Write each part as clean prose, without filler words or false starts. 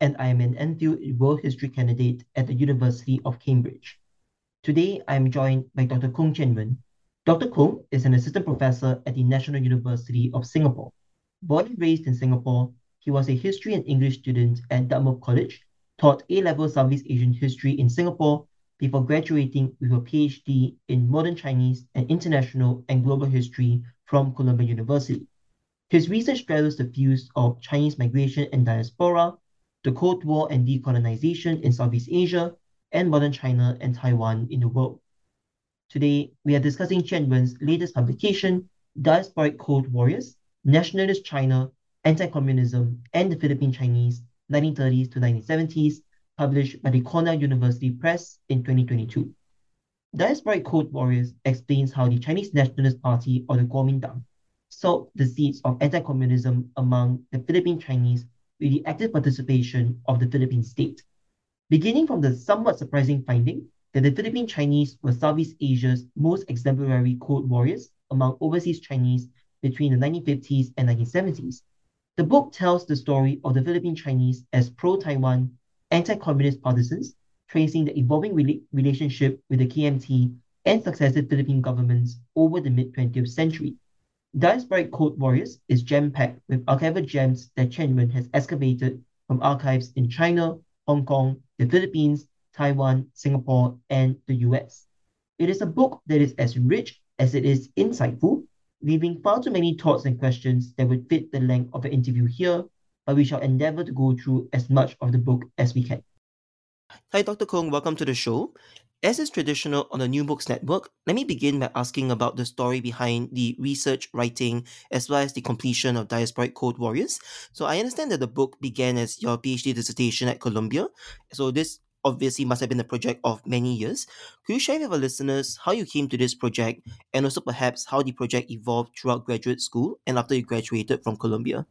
and I am an Enfield World History candidate at the University of Cambridge. Today, I am joined by Dr. Kung Chien-Wen. Dr. Kung is an assistant professor at the National University of Singapore. Born and raised in Singapore, he was a history and English student at Dartmouth College, taught A-level Southeast Asian history in Singapore before graduating with a PhD in modern Chinese and international and global history from Columbia University. His research straddles the fields of Chinese migration and diaspora, the Cold War and decolonization in Southeast Asia, and modern China and Taiwan in the world. Today, we are discussing Chien-Wen's latest publication, Diasporic Cold Warriors, Nationalist China, Anti-Communism, and the Philippine Chinese, 1930s to 1970s, published by the Cornell University Press in 2022. Diasporic Cold Warriors explains how the Chinese Nationalist Party, or the Kuomintang, sowed the seeds of anti-communism among the Philippine Chinese with the active participation of the Philippine state. Beginning from the somewhat surprising finding that the Philippine Chinese were Southeast Asia's most exemplary cold warriors among overseas Chinese between the 1950s and 1970s, the book tells the story of the Philippine Chinese as pro-Taiwan, anti-communist partisans, tracing the evolving relationship with the KMT and successive Philippine governments over the mid-20th century. Diasporic Cold Warriors is jam-packed with archival gems that Chien-Wen has excavated from archives in China, Hong Kong, the Philippines, Taiwan, Singapore, and the US. It is a book that is as rich as it is insightful, leaving far too many thoughts and questions that would fit the length of an interview here, but we shall endeavor to go through as much of the book as we can. Hi, Dr. Kung. Welcome to the show. As is traditional on the New Books Network, let me begin by asking about the story behind the research, writing, as well as the completion of Diasporic Cold Warriors. So I understand that the book began as your PhD dissertation at Columbia. So this obviously must have been a project of many years. Could you share with our listeners how you came to this project and also perhaps how the project evolved throughout graduate school and after you graduated from Columbia?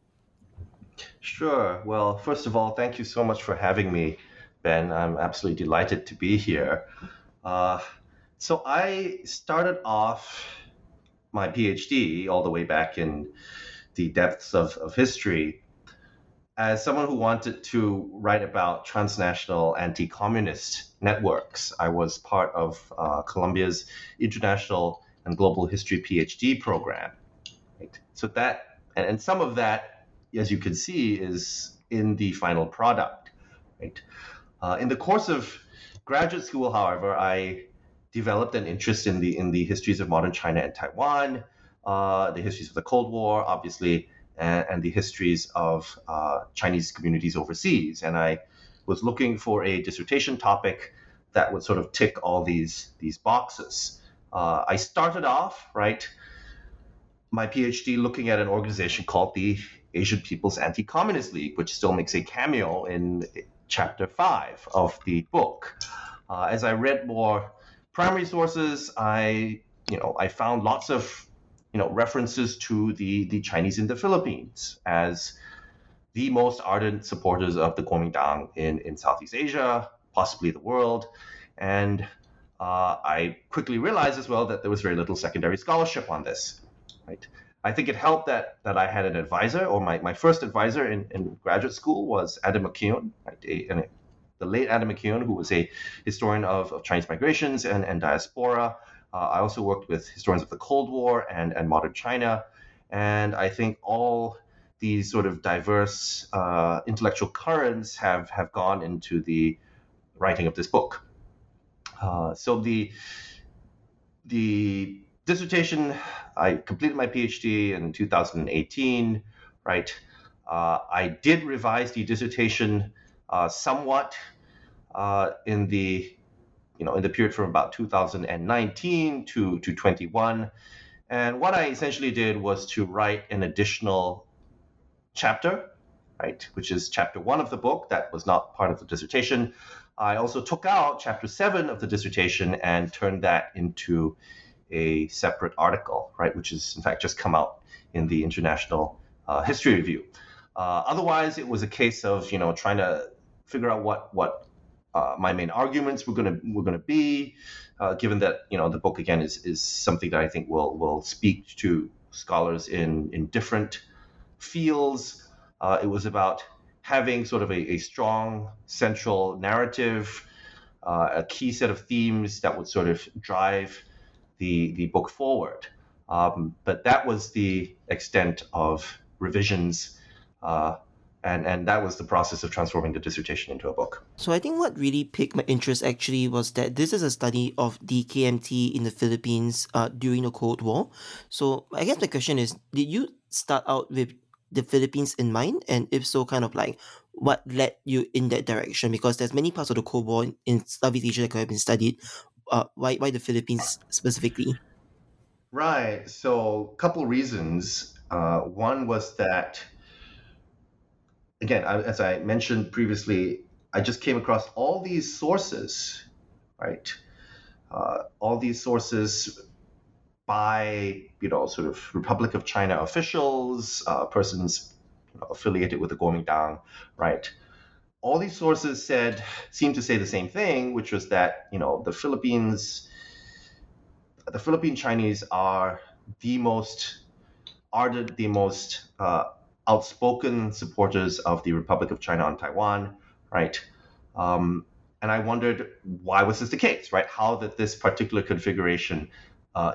Sure. Well, first of all, thank you so much for having me, Ben. I'm absolutely delighted to be here. So I started off my PhD all the way back in the depths of history as someone who wanted to write about transnational anti-communist networks. I was part of Columbia's International and Global History PhD program. Right? So that, and some of that, as you can see, is in the final product. Right? In the course of graduate school, however, I developed an interest in the histories of modern China and Taiwan, the histories of the Cold War, obviously, and the histories of Chinese communities overseas. And I was looking for a dissertation topic that would sort of tick all these boxes. I started off, right, my PhD looking at an organization called the Asian People's Anti-Communist League, which still makes a cameo in Chapter 5 of the book. As I read more primary sources, I found lots of references to the Chinese in the Philippines as the most ardent supporters of the Kuomintang in Southeast Asia, possibly the world. And I quickly realized as well that there was very little secondary scholarship on this. Right? I think it helped that I had an advisor, or my first advisor in graduate school was Adam McKeown, right? The late Adam McKeown, who was a historian of Chinese migrations and diaspora. I also worked with historians of the Cold War and modern China. And I think all these sort of diverse intellectual currents have gone into the writing of this book. So the dissertation, I completed my PhD in 2018, right? I did revise the dissertation somewhat in the in the period from about 2019 to 21. And what I essentially did was to write an additional chapter, right, which is chapter 1 of the book that was not part of the dissertation. I also took out chapter 7 of the dissertation and turned that into a separate article, right, which is in fact just come out in the International History Review. Otherwise, it was a case of trying to figure out what my main arguments were gonna be, given that the book again is something that I think will speak to scholars in different fields. It was about having sort of a strong central narrative, a key set of themes that would sort of drive the book forward. But that was the extent of revisions, and that was the process of transforming the dissertation into a book. So I think what really piqued my interest actually was that this is a study of the KMT in the Philippines during the Cold War. So I guess my question is, did you start out with the Philippines in mind? And if so, kind of like what led you in that direction? Because there's many parts of the Cold War in Southeast Asia that could have been studied. Why the Philippines specifically? Right. So a couple reasons. One was that, again, as I mentioned previously, I just came across all these sources, right? All these sources by, sort of Republic of China officials, persons affiliated with the Kuomintang, right? All these sources seemed to say the same thing, which was that, the Philippine Chinese are the most ardent, the most outspoken supporters of the Republic of China on Taiwan, right? And I wondered, why was this the case, right? How did this particular configuration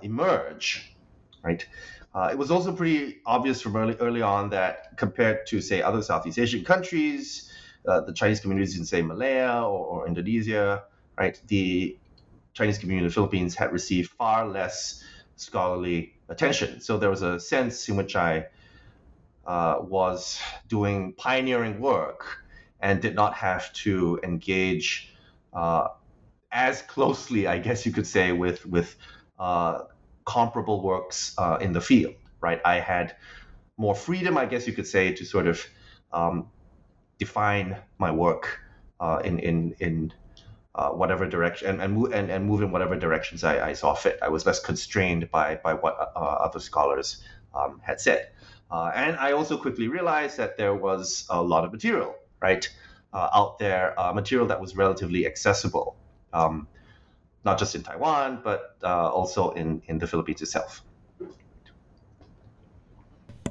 emerge, right? It was also pretty obvious from early on that compared to, say, other Southeast Asian countries, the Chinese communities in, say, Malaya or Indonesia, right? The Chinese community in the Philippines had received far less scholarly attention. So there was a sense in which I was doing pioneering work and did not have to engage as closely, I guess you could say, with comparable works in the field, right? I had more freedom, I guess you could say, to sort of define my work in whatever direction and move in whatever directions I saw fit. I was less constrained by what other scholars had said. And I also quickly realized that there was a lot of material, right, out there, material that was relatively accessible, not just in Taiwan, but also in the Philippines itself.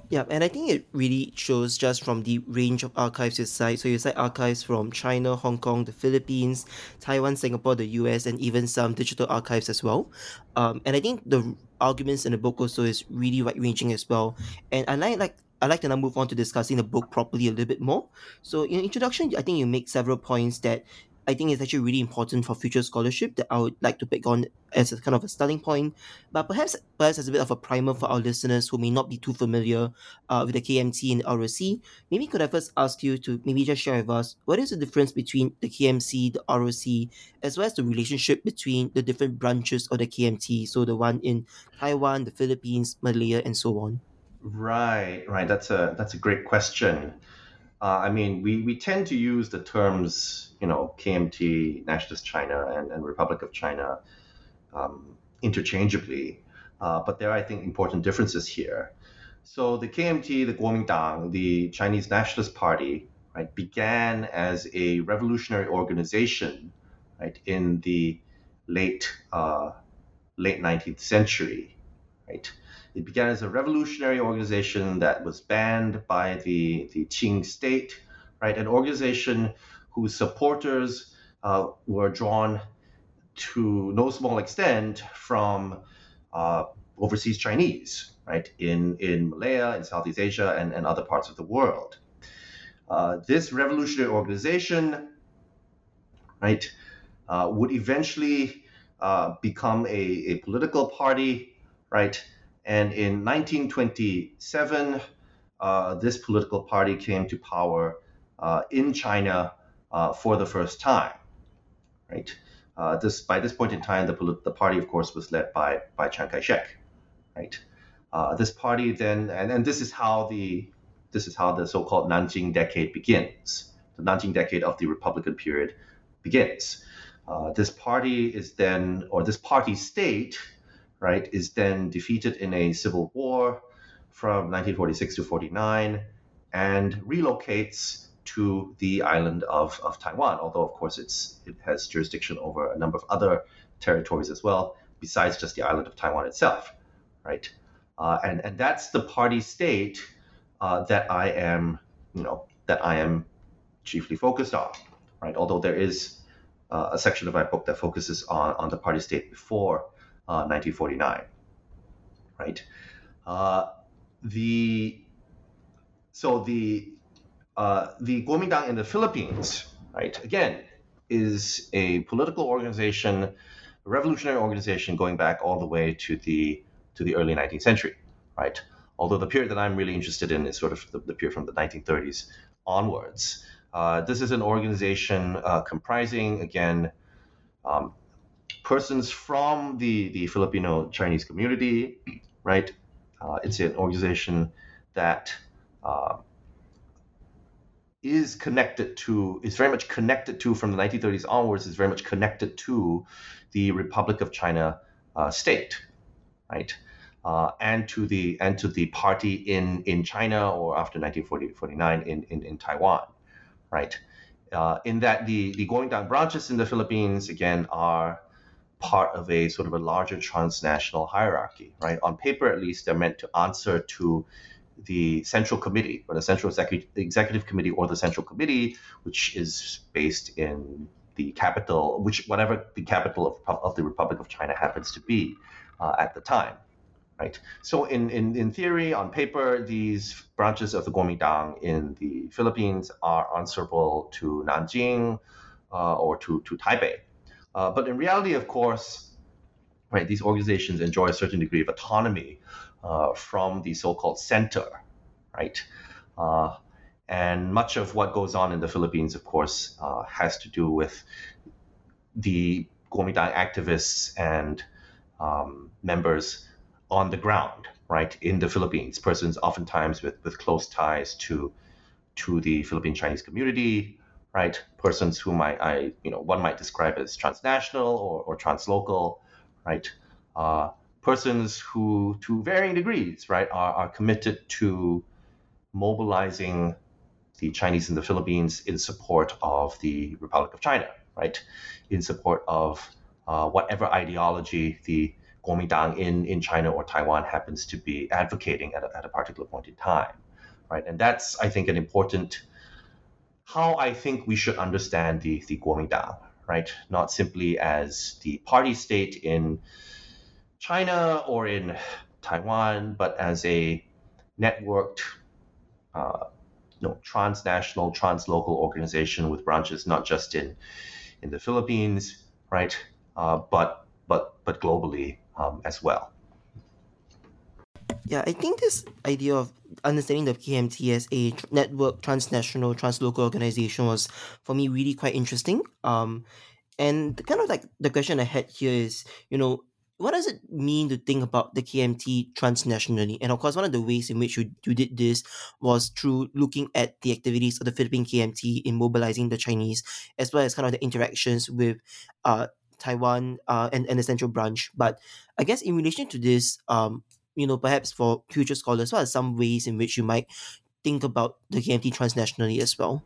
Yeah, and I think it really shows just from the range of archives you cite. So you cite archives from China, Hong Kong, the Philippines, Taiwan, Singapore, the US, and even some digital archives as well. And I think the arguments in the book also is really wide-ranging as well. And I'd like to now move on to discussing the book properly a little bit more. So in introduction, I think you make several points that I think it's actually really important for future scholarship that I would like to pick on as a kind of a starting point, but perhaps as a bit of a primer for our listeners who may not be too familiar with the KMT and the ROC. Maybe could I first ask you to maybe just share with us what is the difference between the KMC, the ROC, as well as the relationship between the different branches of the KMT, so the one in Taiwan, the Philippines, Malaya, and so on? Right. That's a great question. We tend to use the terms, KMT, Nationalist China, and Republic of China interchangeably, but there are, I think, important differences here. So the KMT, the Kuomintang, the Chinese Nationalist Party, right, began as a revolutionary organization, right, in the late 19th century, right. It began as a revolutionary organization that was banned by the Qing state, right? An organization whose supporters were drawn to no small extent from overseas Chinese, right, in Malaya, in Southeast Asia, and other parts of the world. This revolutionary organization, right, would eventually become a political party, right? And in 1927, this political party came to power in China for the first time, right? By this point in time, the party, of course, was led by Chiang Kai-shek, right? This party then, and this is how the so-called Nanjing Decade begins. The Nanjing Decade of the Republican period begins. This party state, right, is then defeated in a civil war from 1946 to 49 and relocates to the island of Taiwan, although, of course, it has jurisdiction over a number of other territories as well, besides just the island of Taiwan itself, right? And that's the party state that I am chiefly focused on, right? Although there is a section of my book that focuses on the party state before 1949, right? The Kuomintang in the Philippines, right, again, is a political organization, a revolutionary organization going back all the way to the early 19th century, right? Although the period that I'm really interested in is sort of the period from the 1930s onwards. This is an organization comprising, again, persons from the Filipino Chinese community, right? It's an organization that is very much connected to the Republic of China state, right? And to the party in China, or after 1949 in Taiwan, right? In that the Kuomintang branches in the Philippines, again, are part of a sort of a larger transnational hierarchy, right? On paper, at least, they're meant to answer to the Central Committee, or the Central Executive Committee, or the Central Committee, which is based in the capital, whatever the capital of the Republic of China happens to be at the time, right? So in theory, on paper, these branches of the Kuomintang in the Philippines are answerable to Nanjing or to Taipei. But in reality, of course, right, these organizations enjoy a certain degree of autonomy from the so-called center, right? And much of what goes on in the Philippines, of course, has to do with the Kuomintang activists and members on the ground, right, in the Philippines, persons oftentimes with close ties to the Philippine Chinese community, right, persons whom one might describe as transnational or translocal, right, persons who, to varying degrees, right, are committed to mobilizing the Chinese in the Philippines in support of the Republic of China, right, in support of whatever ideology the Kuomintang in China or Taiwan happens to be advocating at a particular point in time, right? And that's, I think, an important, how I think we should understand the Kuomintang, right? Not simply as the party state in China or in Taiwan, but as a networked, transnational, translocal organization with branches not just in the Philippines, right? But globally as well. Yeah, I think this idea of understanding the KMT as a network, transnational, translocal organization was, for me, really quite interesting. And kind of like the question I had here is, what does it mean to think about the KMT transnationally? And of course, one of the ways in which you did this was through looking at the activities of the Philippine KMT in mobilizing the Chinese, as well as kind of the interactions with Taiwan and the central branch. But I guess in relation to this, perhaps for future scholars, what are some ways in which you might think about the KMT transnationally as well?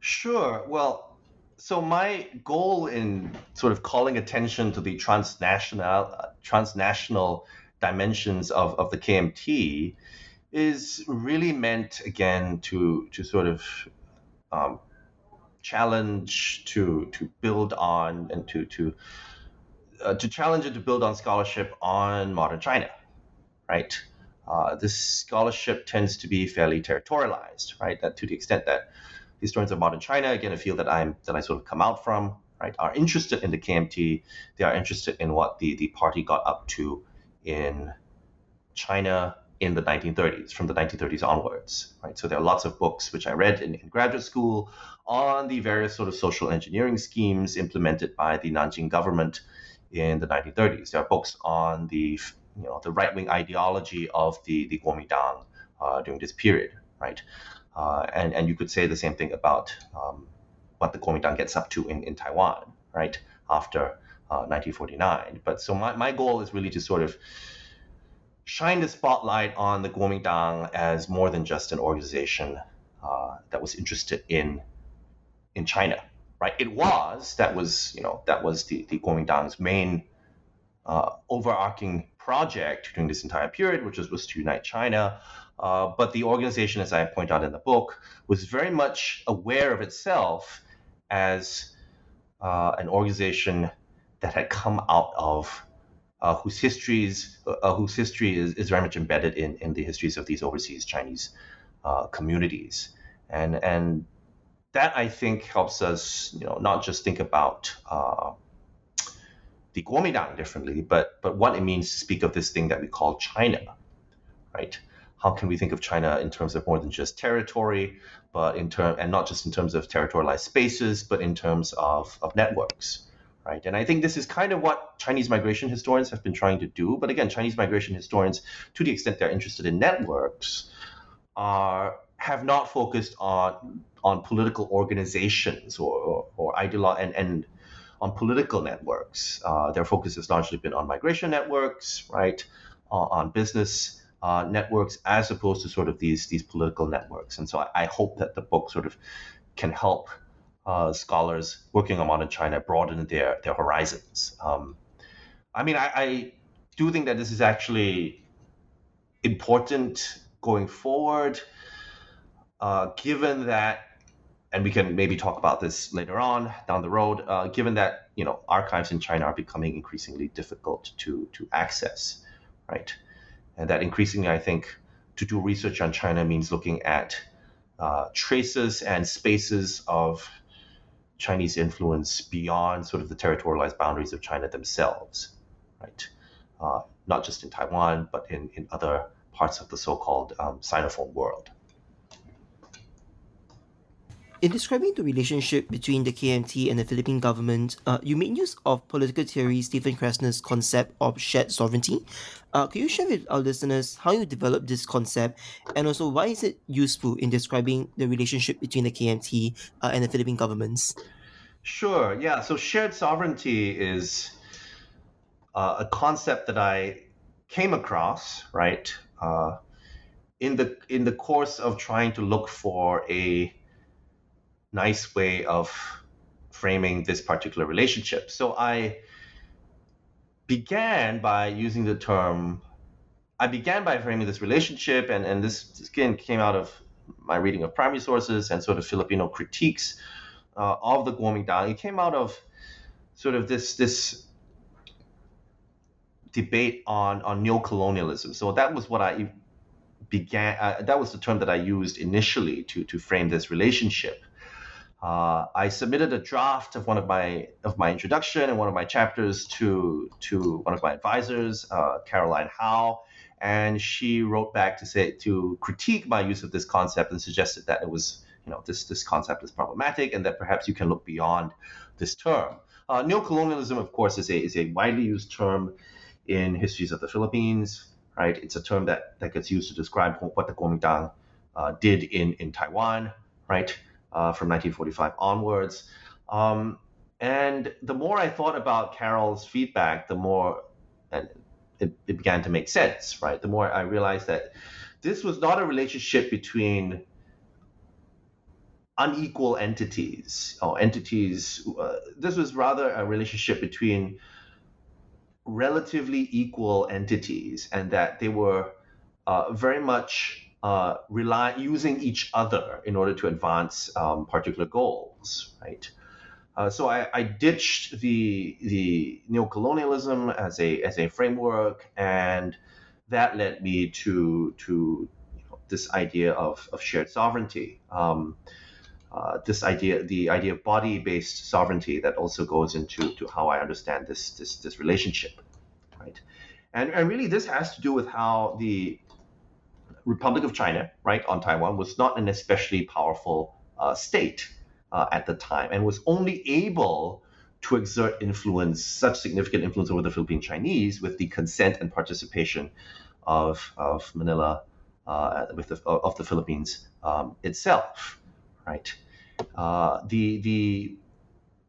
Sure. Well, so my goal in sort of calling attention to the transnational dimensions of the KMT is really meant, again, to sort of challenge, to build on, and to challenge and to build on scholarship on modern China, right? This scholarship tends to be fairly territorialized, right? That to the extent that historians of modern China, again, a field that I sort of come out from, right, are interested in the KMT. They are interested in what the party got up to in China in the 1930s, from the 1930s onwards, right? So there are lots of books which I read in graduate school on the various sort of social engineering schemes implemented by the Nanjing government in the 1930s. There are books on the right-wing ideology of the Kuomintang during this period, right? And you could say the same thing about what the Kuomintang gets up to in Taiwan, right, after 1949. But so my goal is really to sort of shine the spotlight on the Kuomintang as more than just an organization that was interested in China, right? It was, that was the Kuomintang's main overarching project during this entire period, which was to unite China. But the organization, as I point out in the book, was very much aware of itself as an organization that had come out of whose history is very much embedded in the histories of these overseas Chinese communities, and that I think helps us, not just think about the Kuomintang differently, but what it means to speak of this thing that we call China, right? How can we think of China in terms of more than just territory, and not just in terms of territorialized spaces, but in terms of networks, right? And I think this is kind of what Chinese migration historians have been trying to do. But again, Chinese migration historians, to the extent they're interested in networks, have not focused on political organizations or ideology and on political networks. Their focus has largely been on migration networks, right? On business networks, as opposed to sort of these political networks. And so I hope that the book sort of can help scholars working on modern China broaden their horizons. I do think that this is actually important going forward, given that, and we can maybe talk about this later on down the road, given that, archives in China are becoming increasingly difficult to access, right? And that increasingly, I think, to do research on China means looking at traces and spaces of Chinese influence beyond sort of the territorialized boundaries of China themselves, right? Not just in Taiwan, but in other parts of the so-called Sinophone world. In describing the relationship between the KMT and the Philippine government, you made use of political theory Stephen Kressner's concept of shared sovereignty. Can you share with our listeners how you developed this concept, and also why is it useful in describing the relationship between the KMT and the Philippine governments? Sure, yeah. So shared sovereignty is a concept that I came across, right, in the course of trying to look for a nice way of framing this particular relationship. So I began by framing this relationship, and this again came out of my reading of primary sources and sort of Filipino critiques of the Kuomintang. It came out of sort of this debate on neocolonialism. So that was what I began. That was the term that I used initially to frame this relationship. I submitted a draft of one of my introduction and one of my chapters to one of my advisors, Caroline Howe, and she wrote back to critique my use of this concept and suggested that it was, this concept is problematic and that perhaps you can look beyond this term. Neocolonialism, of course, is a widely used term in histories of the Philippines, right? It's a term that gets used to describe what the Kuomintang did in Taiwan, right? From 1945 onwards. And the more I thought about Carol's feedback, the more it began to make sense, right? The more I realized that this was not a relationship between unequal entities or entities. This was rather a relationship between relatively equal entities, and that they were very much using each other in order to advance particular goals, right? So I ditched the neocolonialism as a framework, and that led me to this idea of shared sovereignty, the idea of body-based sovereignty that also goes into how I understand this relationship, right? And really this has to do with how the Republic of China, right, on Taiwan was not an especially powerful state at the time, and was only able to exert influence, such significant influence over the Philippine Chinese, with the consent and participation of Manila, of the Philippines itself, right? The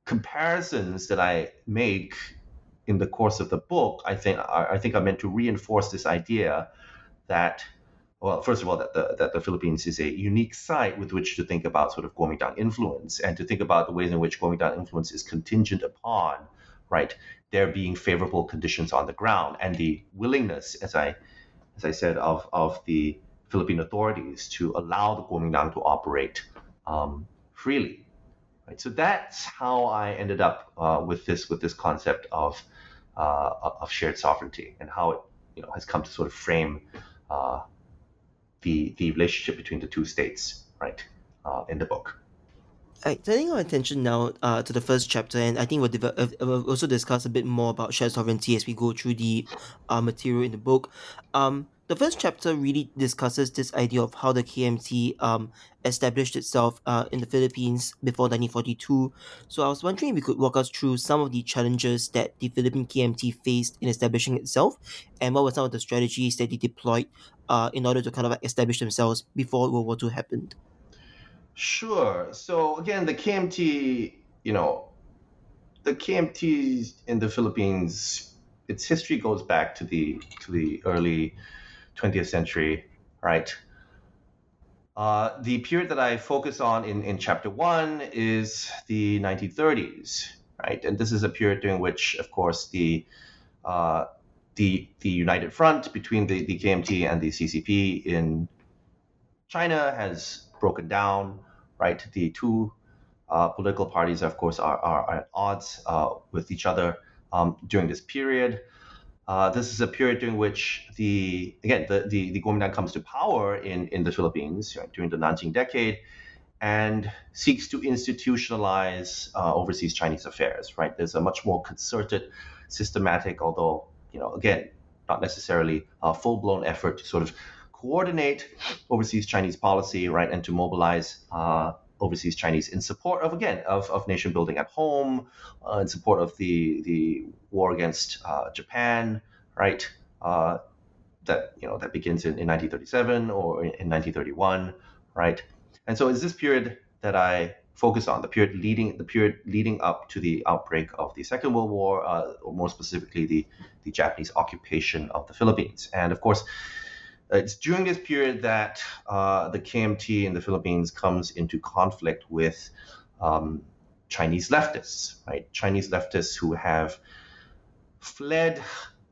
comparisons that I make in the course of the book, I think are meant to reinforce this idea that, well, first of all, that the Philippines is a unique site with which to think about sort of Kuomintang influence, and to think about the ways in which Kuomintang influence is contingent upon, right, there being favorable conditions on the ground, and the willingness, as I said, of the Philippine authorities to allow the Kuomintang to operate freely, right? So that's how I ended up with this concept of shared sovereignty, and how it has come to sort of frame the relationship between the two states, right, in the book. I turning our attention now to the first chapter, and I think we'll also discuss a bit more about shared sovereignty as we go through the material in the book. The first chapter really discusses this idea of how the KMT established itself in the Philippines before 1942. So I was wondering if you could walk us through some of the challenges that the Philippine KMT faced in establishing itself, and what were some of the strategies that they deployed in order to kind of like establish themselves before World War II happened. Sure. So again, the KMT, the KMT in the Philippines, its history goes back to the early 20th century, right? The period that I focus on in chapter one is the 1930s, right? And this is a period during which, of course, the united front between the KMT and the CCP in China has broken down, right? The two political parties, of course, are at odds with each other during this period. This is a period during which the Kuomintang comes to power in the Philippines, right, during the Nanjing decade, and seeks to institutionalize overseas Chinese affairs, right? There's a much more concerted, systematic, although, not necessarily a full-blown effort to sort of coordinate overseas Chinese policy, right, and to mobilize overseas Chinese in support of nation building at home, in support of the war against Japan, right, that begins in 1937 or in 1931, right, and so it's this period that I focus on, the period leading up to the outbreak of the Second World War, or more specifically the Japanese occupation of the Philippines, and of course. It's during this period that the KMT in the Philippines comes into conflict with Chinese leftists, right? Chinese leftists who have fled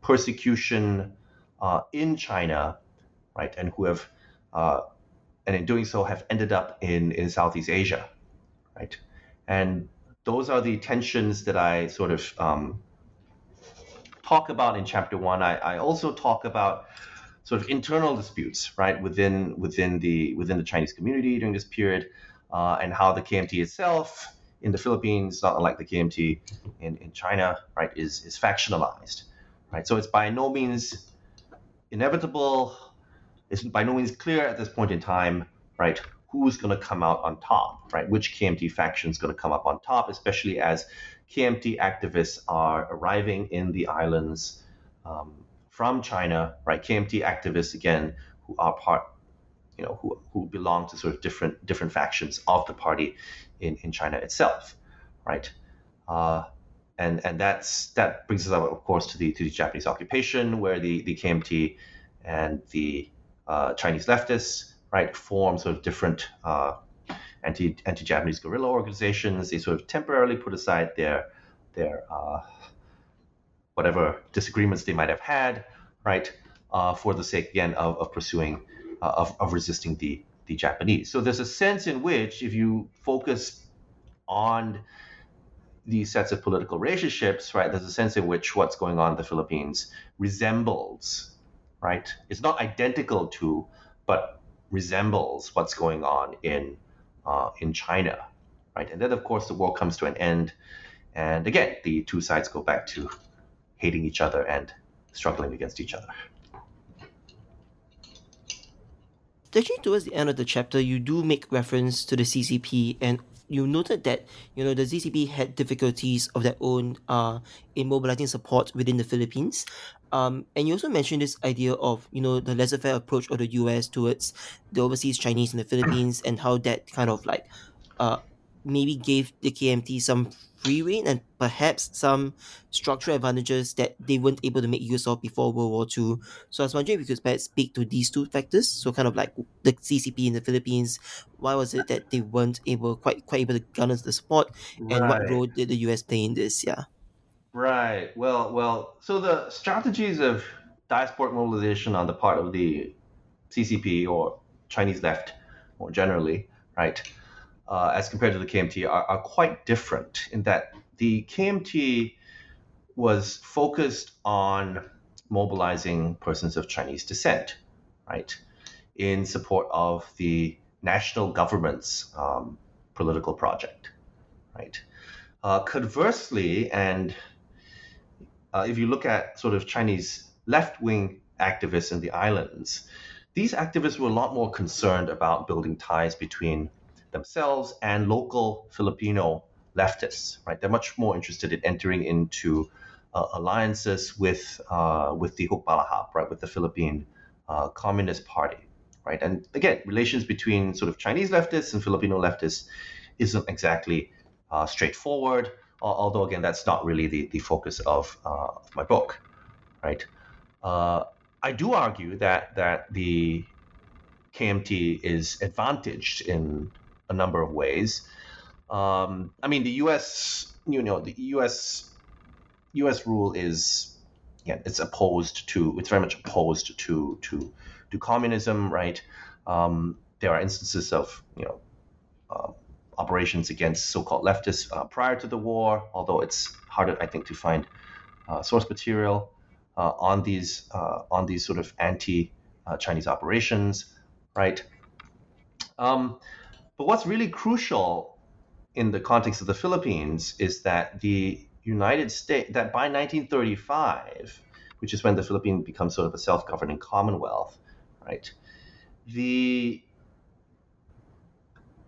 persecution in China, right? And who have, and in doing so, have ended up in Southeast Asia, right? And those are the tensions that I sort of talk about in chapter one. I also talk about sort of internal disputes, right, within the Chinese community during this period, and how the KMT itself in the Philippines, not unlike the KMT in China, right, is factionalized, right. So it's by no means inevitable. It's by no means clear at this point in time, right, who's going to come out on top, right? Which KMT faction is going to come up on top, especially as KMT activists are arriving in the islands. From China, right? KMT activists again, who are part, who belong to sort of different factions of the party in China itself, right? And that brings us up, of course, to the Japanese occupation, where the KMT and the Chinese leftists, right, form sort of different anti-Japanese guerrilla organizations. They sort of temporarily put aside their whatever disagreements they might have had, right, for the sake, again, of pursuing of resisting the Japanese. So there's a sense in which if you focus on these sets of political relationships, right, there's a sense in which what's going on in the Philippines resembles, right? It's not identical to, but resembles what's going on in China, right? And then, of course, the war comes to an end. And again, the two sides go back to hating each other and struggling against each other. Actually, towards the end of the chapter, you do make reference to the CCP, and you noted that, you know, the CCP had difficulties of their own in mobilizing support within the Philippines. And you also mentioned this idea of, you know, the laissez-faire approach of the U.S. towards the overseas Chinese in the Philippines, and how that kind of like maybe gave the KMT some free rein and perhaps some structural advantages that they weren't able to make use of before World War II. So I was wondering if you could perhaps speak to these two factors. So kind of like the CCP in the Philippines, why was it that they weren't able quite able to garner the support, and what role did the US play in this? Yeah. Right. Well. So the strategies of diasporic mobilization on the part of the CCP or Chinese left, more generally, right, as compared to the KMT are quite different, in that the KMT was focused on mobilizing persons of Chinese descent, right, in support of the national government's political project, right. Conversely, and if you look at sort of Chinese left-wing activists in the islands, these activists were a lot more concerned about building ties between themselves and local Filipino leftists, right? They're much more interested in entering into alliances with the Hukbalahap, right, with the Philippine Communist Party, right? And again, relations between sort of Chinese leftists and Filipino leftists isn't exactly straightforward, although again, that's not really the focus of my book, right? I do argue that the KMT is advantaged in a number of ways. I mean, the U.S. rule is, yeah, it's very much opposed to communism, right? There are instances of, you know, operations against so-called leftists prior to the war, although it's harder, I think, to find source material on these sort of anti-Chinese operations, right? But what's really crucial in the context of the Philippines is that the United States, that by 1935, which is when the Philippines becomes sort of a self-governing commonwealth, right? The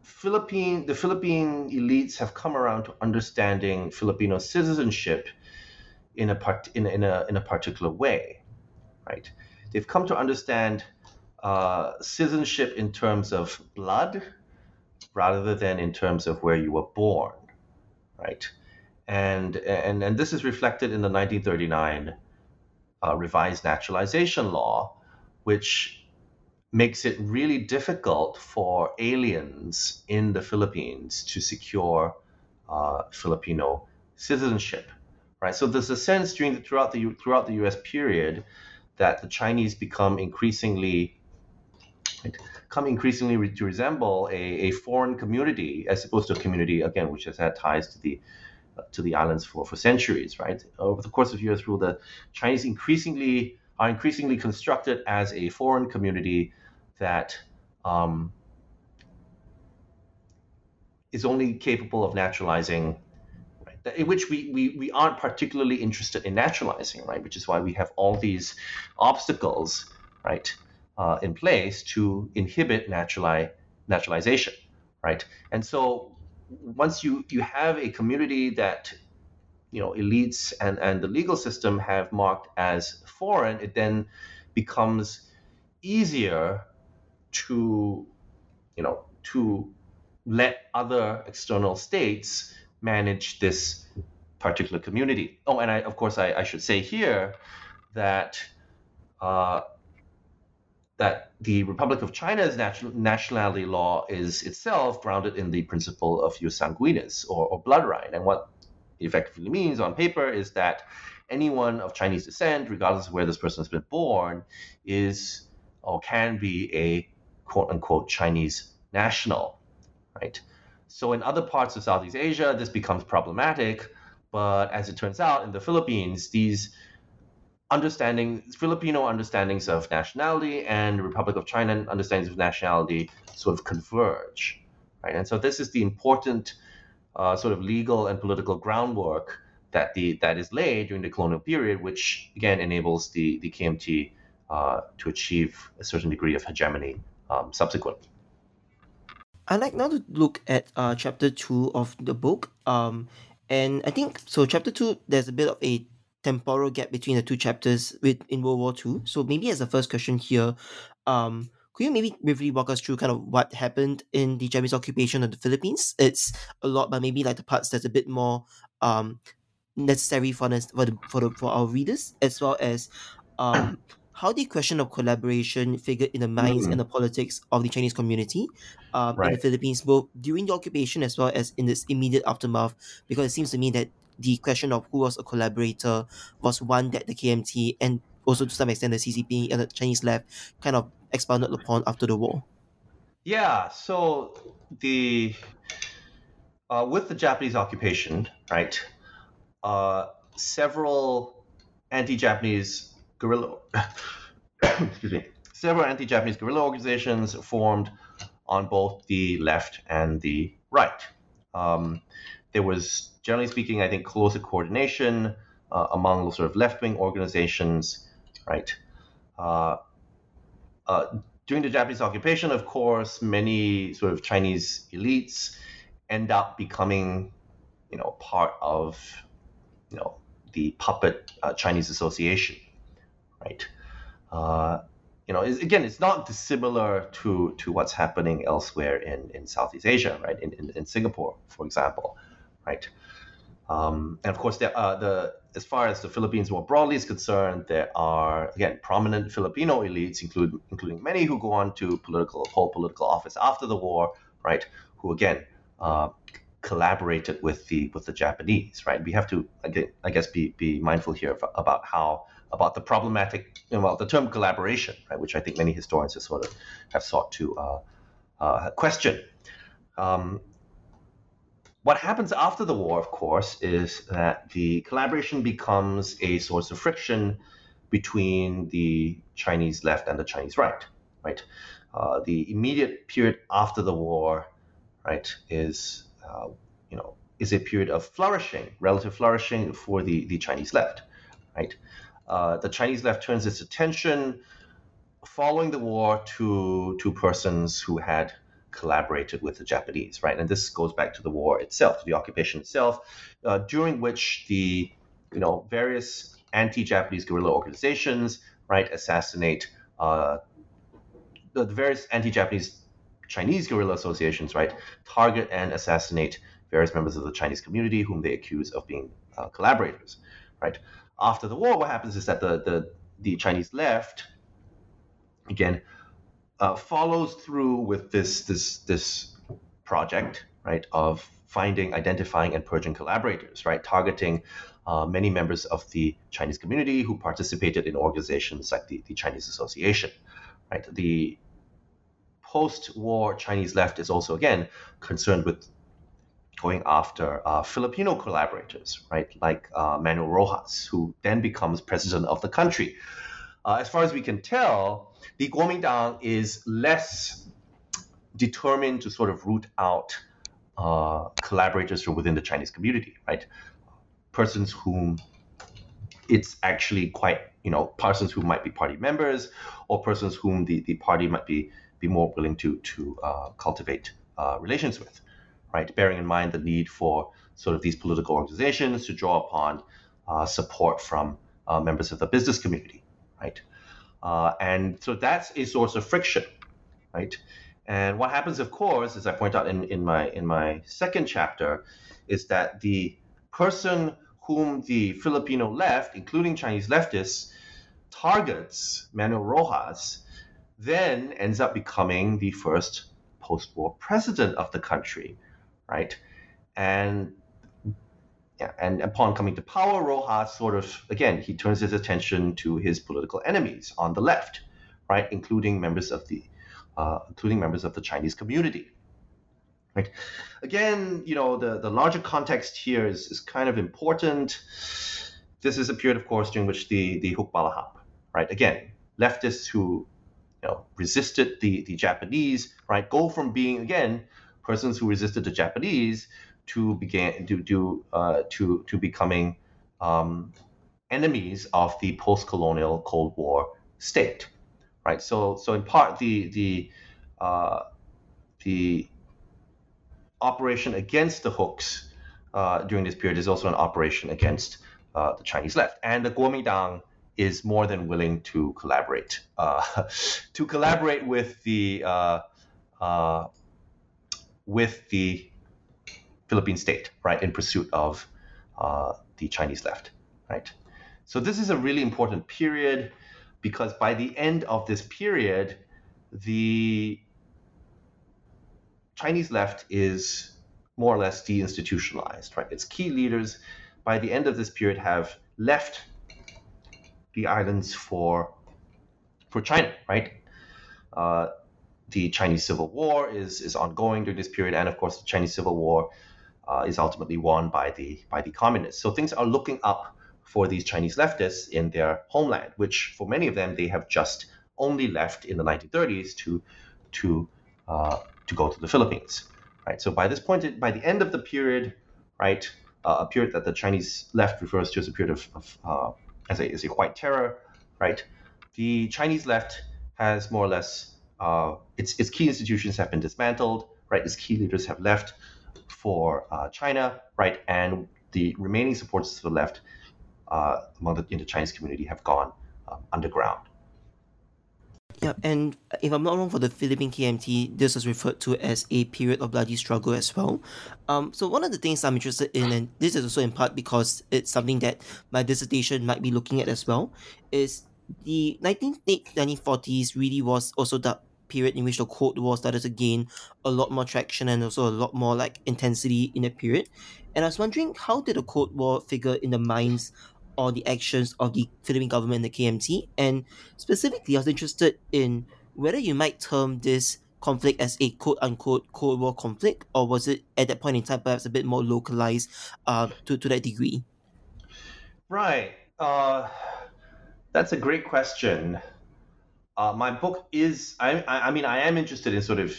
Philippine elites have come around to understanding Filipino citizenship in a particular way, right? They've come to understand citizenship in terms of blood, rather than in terms of where you were born, right? And this is reflected in the 1939 revised naturalization law, which makes it really difficult for aliens in the Philippines to secure Filipino citizenship, right? So there's a sense throughout the U.S. period that the Chinese come increasingly to resemble a foreign community, as opposed to a community, again, which has had ties to the islands for centuries, right? Over the course of U.S. rule, the Chinese are increasingly constructed as a foreign community that is only capable of naturalizing, right? In which we aren't particularly interested in naturalizing, right? Which is why we have all these obstacles, right, in place to inhibit naturalization, right? And so once you have a community that, you know, elites and the legal system have marked as foreign, it then becomes easier to, you know, to let other external states manage this particular community. Oh, and I should say here that that the Republic of China's nationality law is itself grounded in the principle of jus sanguinis, or blood right. And what it effectively means on paper is that anyone of Chinese descent, regardless of where this person has been born, is or can be a quote-unquote Chinese national, right? So in other parts of Southeast Asia, this becomes problematic. But as it turns out, in the Philippines, these Filipino understandings of nationality and Republic of China understandings of nationality sort of converge, right? And so this is the important sort of legal and political groundwork that is laid during the colonial period, which again enables the KMT to achieve a certain degree of hegemony subsequently. I'd like now to look at chapter 2 of the book. And I think, so chapter 2, there's a bit of a temporal gap between the two chapters in World War II. So maybe as a first question here, could you maybe briefly walk us through kind of what happened in the Japanese occupation of the Philippines? It's a lot, but maybe like the parts that's a bit more necessary for our readers, as well as how the question of collaboration figured in the minds and the politics of the Chinese community in the Philippines, both during the occupation as well as in its immediate aftermath, because it seems to me that the question of who was a collaborator was one that the KMT and also to some extent the CCP and the Chinese left kind of expounded upon after the war. Yeah, so with the Japanese occupation, right, several anti-Japanese guerrilla organizations formed on both the left and the right. There was, generally speaking, I think, closer coordination among sort of left-wing organizations, right? During the Japanese occupation, of course, many sort of Chinese elites end up becoming, part of, the puppet Chinese association, right? It's not dissimilar to what's happening elsewhere in Southeast Asia, right? In Singapore, for example, right? And of course, as far as the Philippines more broadly is concerned, there are, again, prominent Filipino elites, including many who go on to hold political office after the war, right? Who, again, collaborated with the Japanese, right? We have to, again, I guess, be mindful here about the problematic, the term collaboration, right? Which I think many historians have sort of sought to question. What happens after the war, of course, is that the collaboration becomes a source of friction between the Chinese left and the Chinese right, right? The immediate period after the war, right, is a period of relative flourishing for the Chinese left, right? The Chinese left turns its attention following the war to persons who had collaborated with the Japanese, right? And this goes back to the war itself, to the occupation itself, during which the various anti-Japanese guerrilla organizations, right, assassinate the various anti-Japanese Chinese guerrilla associations, right, target and assassinate various members of the Chinese community whom they accuse of being collaborators, right? After the war, what happens is that the Chinese left, again, follows through with this project, right, of finding, identifying, and purging collaborators, right, targeting many members of the Chinese community who participated in organizations like the Chinese Association, right. The post-war Chinese left is also, again, concerned with going after Filipino collaborators, right, like Manuel Roxas, who then becomes president of the country. As far as we can tell, the Kuomintang is less determined to sort of root out collaborators from within the Chinese community, right? Persons whom it's actually quite, persons who might be party members or persons whom the party might be more willing to cultivate relations with, right? Bearing in mind the need for sort of these political organizations to draw upon support from members of the business community, right? And so that's a source of friction, right? And what happens, of course, as I point out in my second chapter, is that the person whom the Filipino left, including Chinese leftists, targets, Manuel Roxas, then ends up becoming the first post-war president of the country, right? And upon coming to power, Roxas sort of, again, he turns his attention to his political enemies on the left, right, including members of the Chinese community. Right. Again, you know, the larger context here is kind of important. This is a period, of course, during which the Hukbalahap, right, again, leftists who, you know, resisted the Japanese, right, go from being, again, persons who resisted the Japanese to becoming enemies of the post-colonial Cold War state, right? So in part the operation against the hooks during this period is also an operation against the Chinese left, and the Kuomintang is more than willing to collaborate with the Philippine state, right, in pursuit of the Chinese left, right. So this is a really important period because by the end of this period, the Chinese left is more or less deinstitutionalized, right? Its key leaders by the end of this period have left the islands for China, right? The Chinese Civil War is ongoing during this period, and of course the Chinese Civil War is ultimately won by the communists. So things are looking up for these Chinese leftists in their homeland, which for many of them they have just only left in the 1930s to go to the Philippines, right? So by this point, by the end of the period, right, a period that the Chinese left refers to as a period as a White Terror, right? The Chinese left has more or less its key institutions have been dismantled, right? Its key leaders have left for China, right? And the remaining supporters of the left in the Chinese community have gone underground. Yeah, and if I'm not wrong, for the Philippine KMT, this is referred to as a period of bloody struggle as well. So one of the things I'm interested in, and this is also in part because it's something that my dissertation might be looking at as well, is the 1940s really was also that period in which the Cold War started to gain a lot more traction and also a lot more like intensity in that period. And I was wondering, how did the Cold War figure in the minds or the actions of the Philippine government and the KMT? And specifically, I was interested in whether you might term this conflict as a quote-unquote Cold War conflict, or was it at that point in time perhaps a bit more localized to that degree? Right. That's a great question. My book is, I am interested in sort of,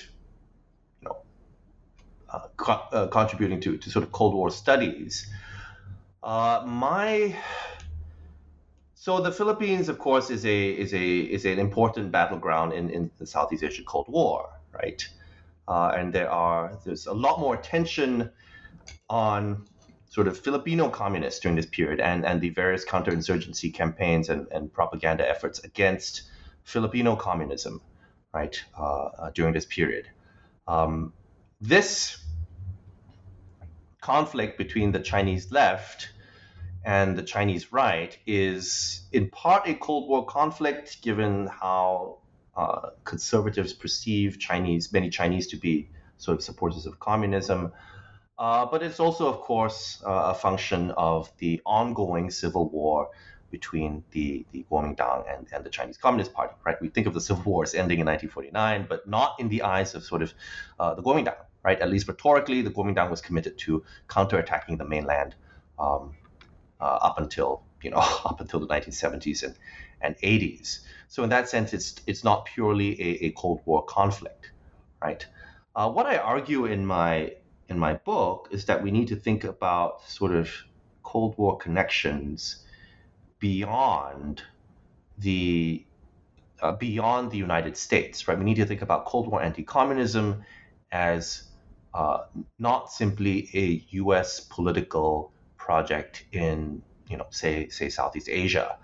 you know, contributing to sort of Cold War studies. So the Philippines, of course, is an important battleground in the Southeast Asian Cold War, right? And there's a lot more attention on sort of Filipino communists during this period and the various counterinsurgency campaigns and propaganda efforts against Filipino communism, right? During this period, this conflict between the Chinese left and the Chinese right is in part a Cold War conflict, given how conservatives perceive many Chinese to be sort of supporters of communism. But it's also, of course, a function of the ongoing civil war between the Kuomintang and the Chinese Communist Party, right? We think of the Civil War as ending in 1949, but not in the eyes of sort of the Kuomintang, right? At least rhetorically, the Kuomintang was committed to counterattacking the mainland up until the 1970s and 80s. So in that sense, it's not purely a Cold War conflict, right? What I argue in my book is that we need to think about sort of Cold War connections beyond the United States, right? We need to think about Cold War anti-communism as not simply a U.S. political project in, you know, say Southeast Asia.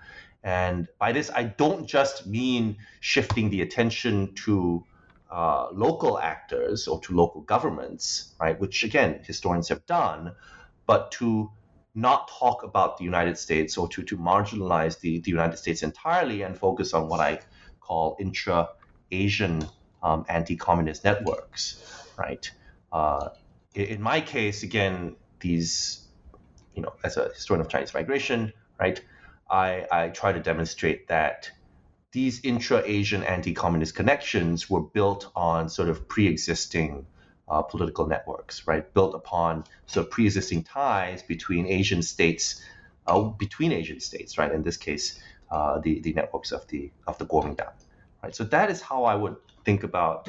And by this, I don't just mean shifting the attention to local actors or to local governments, right? Which again, historians have done, but to not talk about the United States or to marginalize the United States entirely and focus on what I call intra-Asian anti-communist networks, right? In my case, again, these, you know, as a historian of Chinese migration, right, I try to demonstrate that these intra-Asian anti-communist connections were built on sort of pre-existing political networks, right? Built upon sort of pre-existing ties between Asian states, right? In this case, the networks of the Kuomintang, right? So that is how I would think about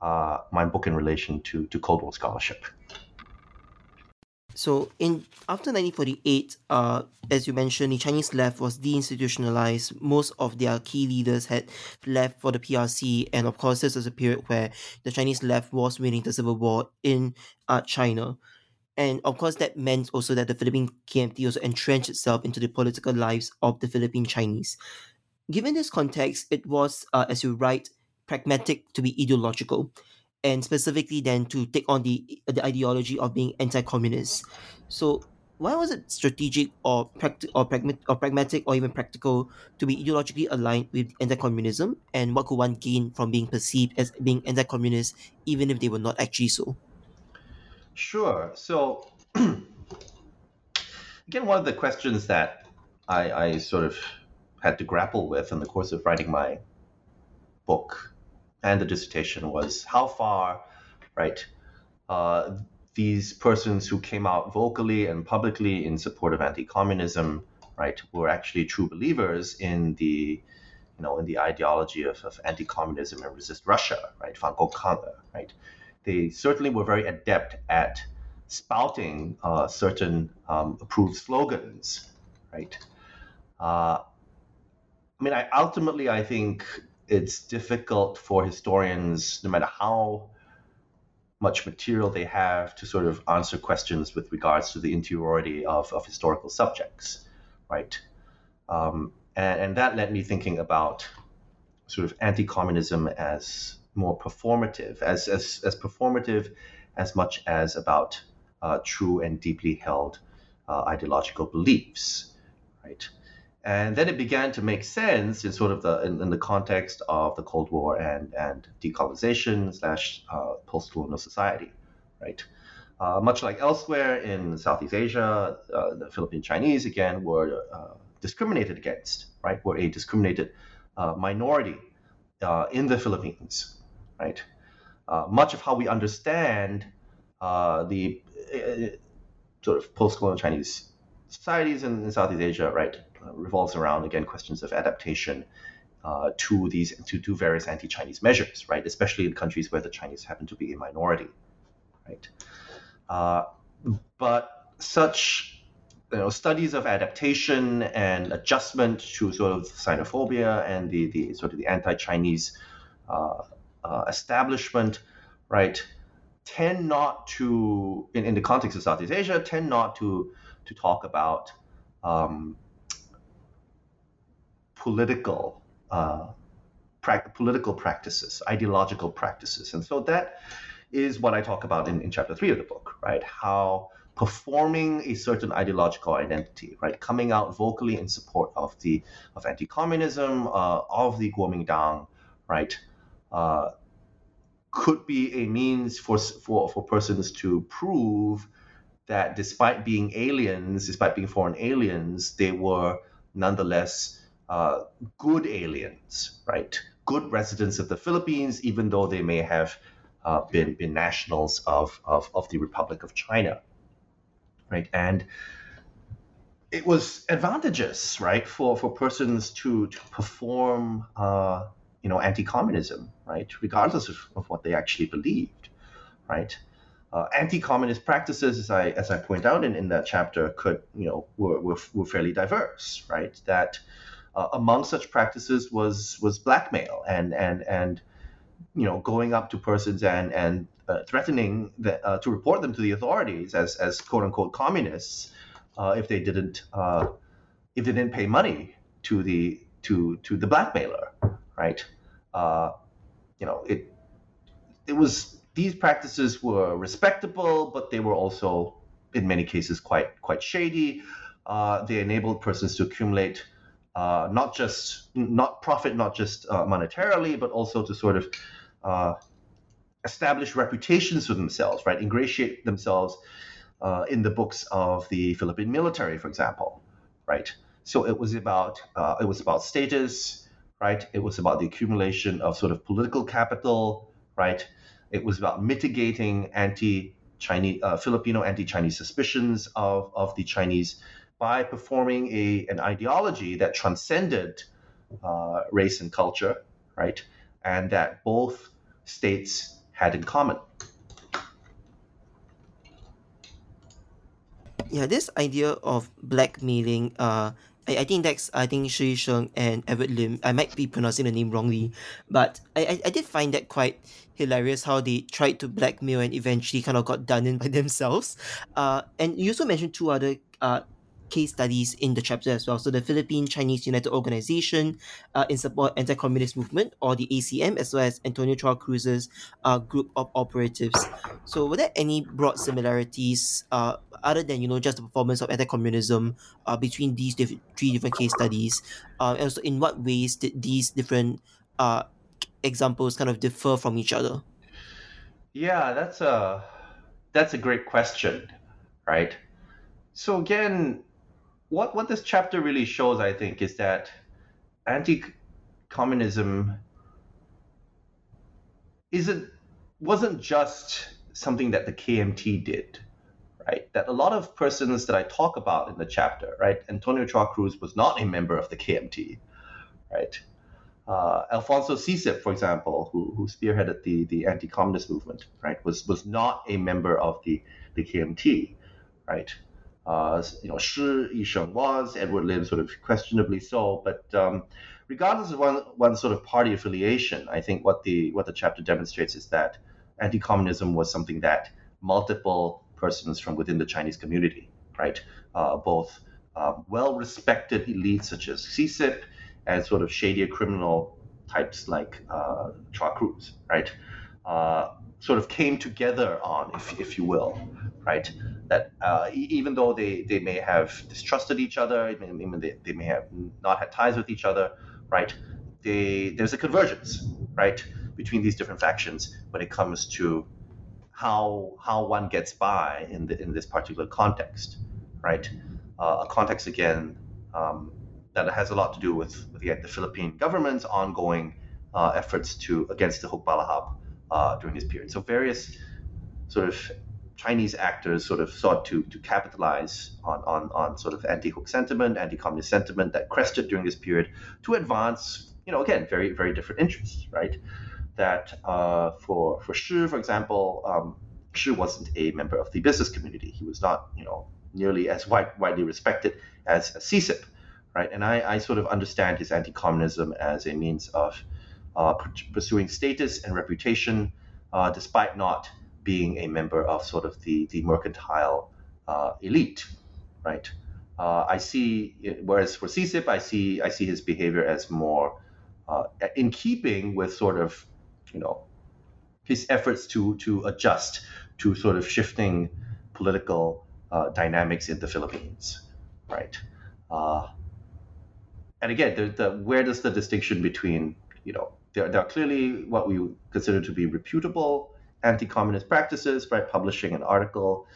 my book in relation to Cold War scholarship. So after 1948, as you mentioned, the Chinese left was deinstitutionalized. Most of their key leaders had left for the PRC. And of course, this was a period where the Chinese left was winning the civil war in China. And of course, that meant also that the Philippine KMT also entrenched itself into the political lives of the Philippine Chinese. Given this context, it was, as you write, pragmatic to be ideological, and specifically then to take on the ideology of being anti-communist. So why was it strategic or pragmatic or even practical to be ideologically aligned with anti-communism? And what could one gain from being perceived as being anti-communist, even if they were not actually so? Sure. So again, one of the questions that I sort of had to grapple with in the course of writing my book and the dissertation was how far, right, these persons who came out vocally and publicly in support of anti-communism, right, were actually true believers in the, you know, in the ideology of anti-communism and resist Russia, right, Phản Cộng Kháng俄, right. They certainly were very adept at spouting certain approved slogans, right. I think it's difficult for historians, no matter how much material they have, to sort of answer questions with regards to the interiority of historical subjects, right? And that led me thinking about sort of anti-communism as more performative, as performative as much as about true and deeply held ideological beliefs, right? And then it began to make sense in sort of in the context of the Cold War and decolonization / post-colonial society, right? Much like elsewhere in Southeast Asia, the Philippine Chinese, again, were discriminated against, right? Were a discriminated minority in the Philippines, right? Much of how we understand the sort of post-colonial Chinese societies in Southeast Asia, right, revolves around, again, questions of adaptation to these to various anti-Chinese measures, right? Especially in countries where the Chinese happen to be a minority, right? But such, you know, studies of adaptation and adjustment to sort of xenophobia and the sort of the anti-Chinese establishment, right, tend not to, in the context of Southeast Asia, tend not to talk about political political practices, ideological practices. And so that is what I talk about in chapter 3 of the book, right? How performing a certain ideological identity, right, coming out vocally in support of anti-communism, of the Kuomintang, right, could be a means for persons to prove that despite being aliens, despite being foreign aliens, they were nonetheless good aliens, right? Good residents of the Philippines, even though they may have been nationals of the Republic of China, right? And it was advantageous, right, for persons to perform, anti-communism, right, regardless of what they actually believed, right? Anti-communist practices, as I point out in that chapter, could, you know, were fairly diverse, right? That among such practices was blackmail and you know, going up to persons and threatening to report them to the authorities as quote unquote communists if they didn't pay money to the blackmailer, right? It was, these practices were respectable, but they were also in many cases quite shady. They enabled persons to accumulate, not just monetarily, but also to sort of establish reputations for themselves, right? Ingratiate themselves in the books of the Philippine military, for example, right? So it was about status, right? It was about the accumulation of sort of political capital, right? It was about mitigating anti-Chinese, Filipino anti-Chinese suspicions of the Chinese by performing an ideology that transcended race and culture, right? And that both states had in common. Yeah, this idea of blackmailing, I think that's, Shi Yisheng and Edward Lim, I might be pronouncing the name wrongly, but I did find that quite hilarious how they tried to blackmail and eventually kind of got done in by themselves. And you also mentioned two other case studies in the chapter as well. So the Philippine Chinese United Organization in support anti-communist movement, or the ACM, as well as Antonio Chua Cruz's group of operatives. So were there any broad similarities other than, just the performance of anti-communism between these three different case studies? And so in what ways did these different examples kind of differ from each other? Yeah, that's a great question, right? So again, what this chapter really shows, I think, is that anti-communism wasn't just something that the KMT did, right? That a lot of persons that I talk about in the chapter, right? Antonio Chua Cruz was not a member of the KMT, right? Alfonso Sisip, for example, who spearheaded the anti-communist movement, right, was not a member of the KMT, right? Shi Yisheng was, Edward Lim sort of questionably so, but regardless of one sort of party affiliation, I think what the chapter demonstrates is that anti-communism was something that multiple persons from within the Chinese community, right, both well-respected elites such as CCP and sort of shadier criminal types like Chua Cruz, right, sort of came together on, if you will, right? That even though they may have distrusted each other, even they may have not had ties with each other, right? There's a convergence, right, between these different factions when it comes to how one gets by in this particular context, right? A context again that has a lot to do with the Philippine government's ongoing efforts against the Hukbalahap during this period. So various sort of Chinese actors sort of sought to capitalize on sort of anti-Huk sentiment, anti-communist sentiment that crested during this period to advance, again, very, very different interests, right? That for Shi, for example, Shi wasn't a member of the business community. He was not, nearly as widely respected as CCP, right? And I sort of understand his anti-communism as a means of pursuing status and reputation despite not being a member of sort of the mercantile elite, right? Whereas for CCP, I see his behavior as more in keeping with sort of, his efforts to adjust to sort of shifting political dynamics in the Philippines, right? And again, where does the distinction between, there are clearly what we consider to be reputable anti-communist practices, right? Publishing an article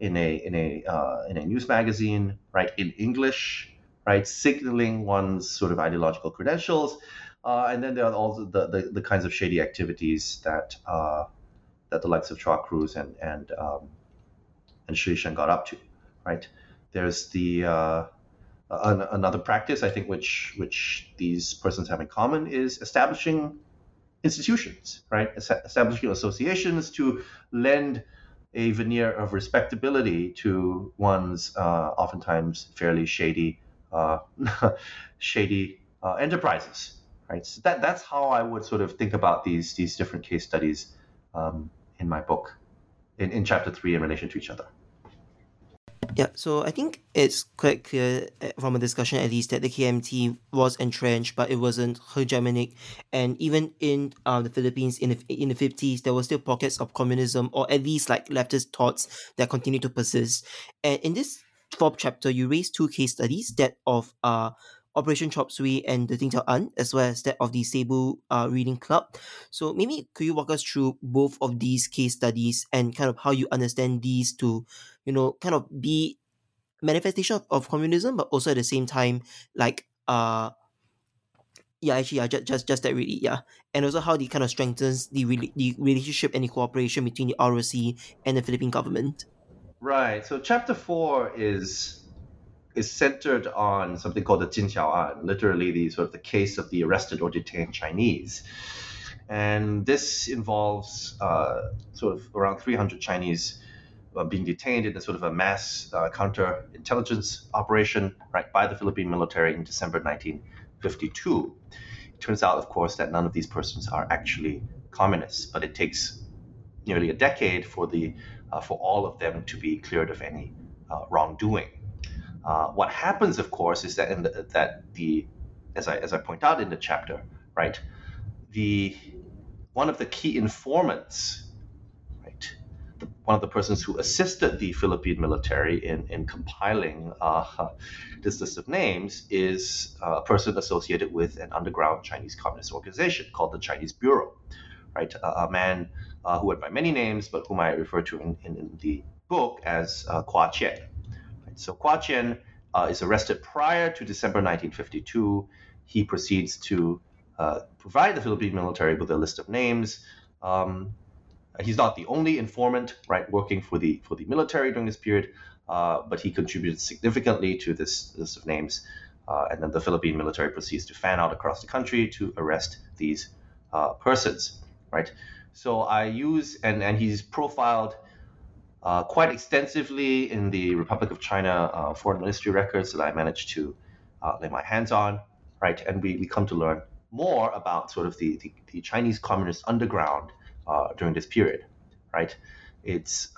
in a news magazine, right? In English, right? Signaling one's sort of ideological credentials, and then there are also the kinds of shady activities that the likes of Chua Cruz and Shi Yisheng got up to, right? There's another practice I think which these persons have in common is establishing institutions, right? Establishing associations to lend a veneer of respectability to one's oftentimes fairly shady enterprises, right? So that's how I would sort of think about these different case studies in my book, in chapter 3 in relation to each other. Yeah, so I think it's quite clear from a discussion at least that the KMT was entrenched, but it wasn't hegemonic. And even in the Philippines in the 50s, there were still pockets of communism, or at least like leftist thoughts that continued to persist. And in this 4th chapter, you raised two case studies, that of Operation Chop Suey and the Jinqiao An, as well as that of the Cebu Reading Club. So maybe could you walk us through both of these case studies and kind of how you understand these to, kind of be manifestation of communism, but also at the same time, like Just that really, and also how they kind of strengthens the relationship and the cooperation between the ROC and the Philippine government. Right. So chapter 4 is centered on something called the Jinqiao An, literally the sort of the case of the arrested or detained Chinese, and this involves sort of around 300 Chinese being detained in a sort of a mass counterintelligence operation, right, by the Philippine military in December 1952. It turns out, of course, that none of these persons are actually communists, but it takes nearly a decade for all of them to be cleared of any wrongdoing. What happens, of course, is that as I point out in the chapter, right, one of the key informants, right, one of the persons who assisted the Philippine military in compiling this list of names is a person associated with an underground Chinese communist organization called the Chinese Bureau, right? A man who went by many names, but whom I refer to in the book as Kua Chien. Right? So Kua Chien is arrested prior to December 1952. He proceeds to provide the Philippine military with a list of names. He's not the only informant, right, working for the military during this period, but he contributed significantly to this list of names. And then the Philippine military proceeds to fan out across the country to arrest these persons, right? So I use, and he's profiled quite extensively in the Republic of China Foreign Ministry records that I managed to lay my hands on, right? And we come to learn more about sort of the Chinese communist underground during this period, right? It's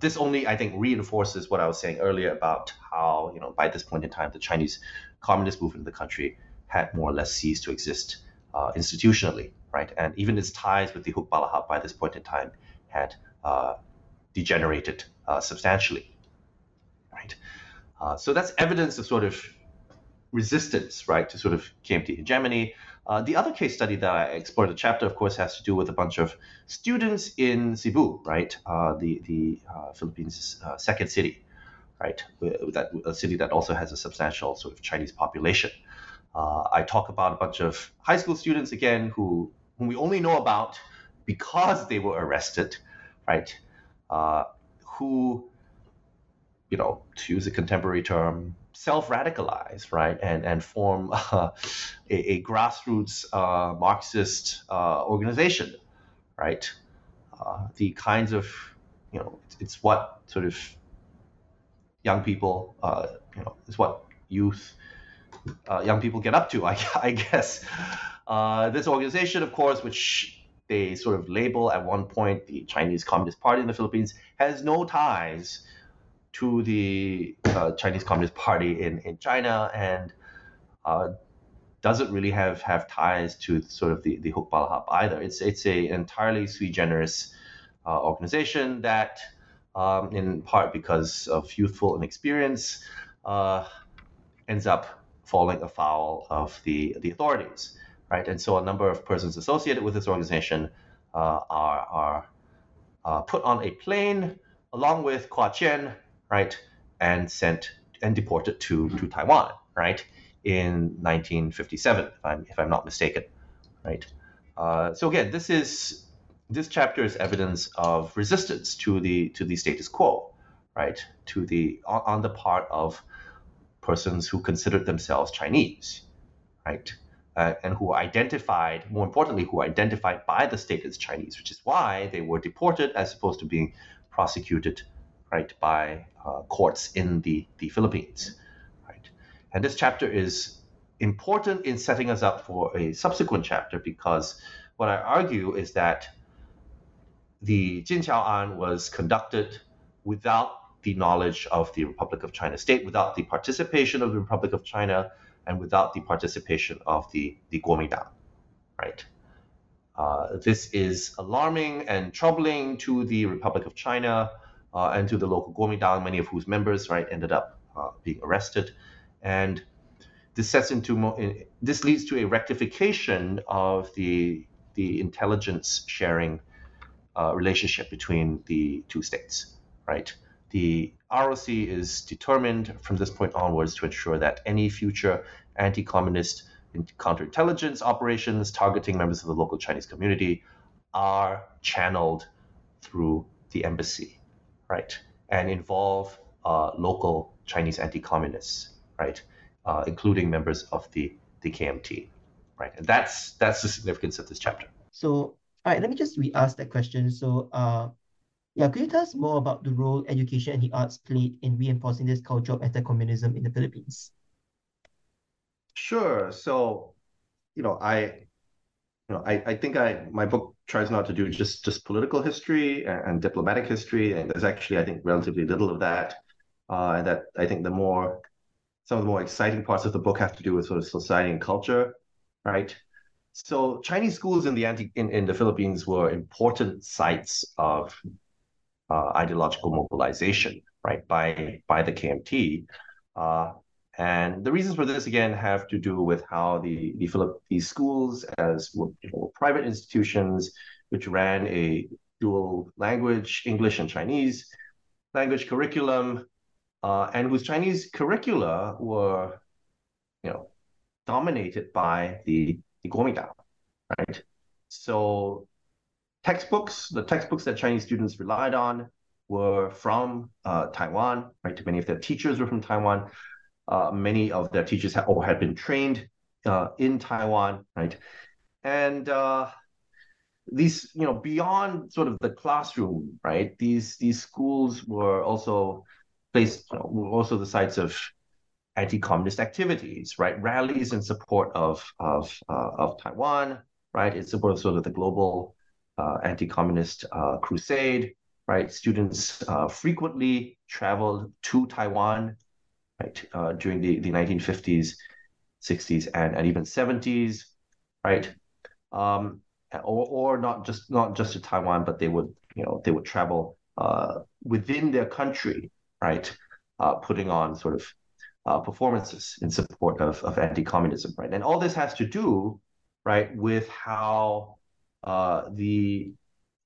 this only, I think, reinforces what I was saying earlier about how, you know, by this point in time, the Chinese communist movement in the country had more or less ceased to exist institutionally, right? And even its ties with the Hukbalahap by this point in time had degenerated substantially, right? So that's evidence of sort of resistance, right, to sort of KMT hegemony. The other case study that I explored in the chapter, of course, has to do with a bunch of students in Cebu, right, the Philippines' second city, right, a city that also has a substantial sort of Chinese population. I talk about a bunch of high school students, again, whom we only know about because they were arrested, right, who, you know, to use a contemporary term, self-radicalize, right, and form a grassroots Marxist organization, right? The kinds of, you know, it's what sort of young people, it's what young people get up to, I guess. This organization, of course, which they sort of label at one point the Chinese Communist Party in the Philippines, has no ties to the Chinese Communist Party in China, and doesn't really have ties to sort of the Hukbalahap either. It's an entirely sui generis organization that, in part because of youthful inexperience, ends up falling afoul of the authorities, right? And so a number of persons associated with this organization are put on a plane along with Kua Chien, right, and sent and deported to Taiwan, right, in 1957, if I'm not mistaken, right. So again, this chapter is evidence of resistance to the status quo, right, on the part of persons who considered themselves Chinese, right, and who were identified, more importantly, by the state as Chinese, which is why they were deported as opposed to being prosecuted, right, by courts in the Philippines, right? And this chapter is important in setting us up for a subsequent chapter, because what I argue is that the Jinqiao An was conducted without the knowledge of the Republic of China state, without the participation of the Republic of China, and without the participation of the Kuomintang, right? This is alarming and troubling to the Republic of China, and to the local Kuomintang, many of whose members, right, ended up being arrested, and this this leads to a rectification of the intelligence sharing relationship between the two states, right? The ROC is determined from this point onwards to ensure that any future anti-communist counterintelligence operations targeting members of the local Chinese community are channeled through the embassy, right? And involve local Chinese anti-communists, right? Including members of the KMT, right? And that's the significance of this chapter. So, all right, let me just re-ask that question. So, could you tell us more about the role education and the arts played in reinforcing this culture of anti-communism in the Philippines? Sure. So, I think my book tries not to do just political history and diplomatic history, and there's actually, I think, relatively little of that. And that I think some of the more exciting parts of the book have to do with sort of society and culture, right? So Chinese schools in the Philippines were important sites of ideological mobilization, right, by the KMT. And the reasons for this, again, have to do with how these schools were private institutions which ran a dual language, English and Chinese language curriculum, and whose Chinese curricula were, dominated by the Kuomintang, right? So the textbooks that Chinese students relied on were from Taiwan, right? Many of their teachers were from Taiwan. Many of their teachers had been trained in Taiwan, right? And these, beyond sort of the classroom, right? These schools were also the sites of anti-communist activities, right? Rallies in support of Taiwan, right? In support of sort of the global anti-communist crusade, right? Students frequently traveled to Taiwan, right, during the 1950s, 60s, and even 70s, right? Or not just to Taiwan, but they would travel within their country, right? Putting on sort of performances in support of anti-communism, right? And all this has to do, right, with how the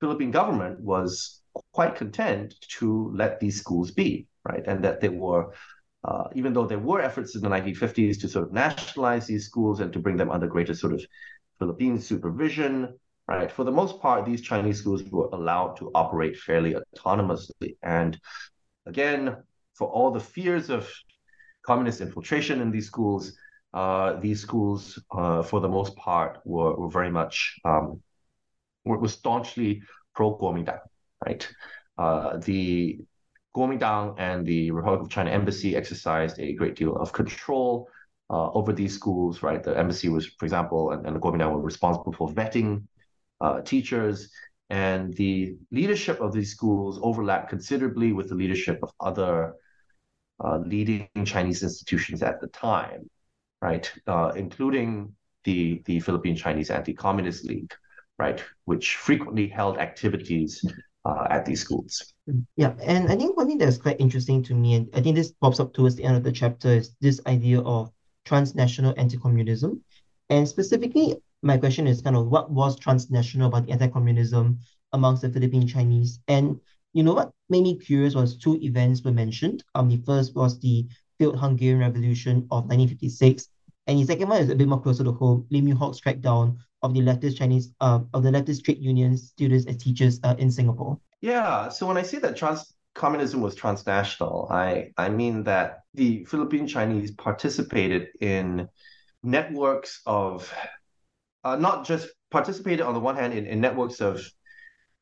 Philippine government was quite content to let these schools be, right? And that they were. Even though there were efforts in the 1950s to sort of nationalize these schools and to bring them under greater sort of Philippine supervision, right? For the most part, these Chinese schools were allowed to operate fairly autonomously. And again, for all the fears of communist infiltration in these schools, for the most part, were very much were staunchly pro-Kuomintang, right? The Kuomintang and the Republic of China embassy exercised a great deal of control over these schools, right? The embassy was, for example, and the Kuomintang were responsible for vetting teachers, and the leadership of these schools overlapped considerably with the leadership of other leading Chinese institutions at the time, right? Including the Philippine Chinese Anti-Communist League, right? Which frequently held activities at these schools. Yeah, and I think one thing that's quite interesting to me, and I think this pops up towards the end of the chapter, is this idea of transnational anti-communism. And specifically, my question is kind of what was transnational about the anti-communism amongst the Philippine Chinese? And what made me curious was two events were mentioned. The first was the failed Hungarian Revolution of 1956, and the second one is a bit more closer to home, Lim Yew Hock's crackdown of the leftist Chinese, of the leftist trade unions, students and teachers in Singapore? Yeah, so when I say that communism was transnational, I mean that the Philippine Chinese participated in networks of, not just participated on the one hand in networks of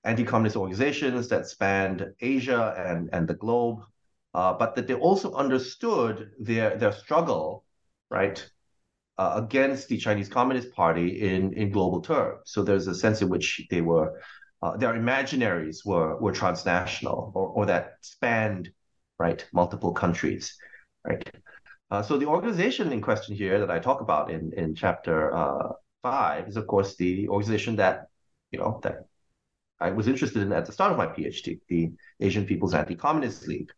anti-communist organizations that spanned Asia and the globe, but that they also understood their struggle, right, against the Chinese Communist Party in global terms. So there's a sense in which they were, their imaginaries were transnational or that spanned, right, multiple countries, right? So the organization in question here that I talk about in chapter 5 is, of course, the organization that I was interested in at the start of my PhD, the Asian People's Anti-Communist League,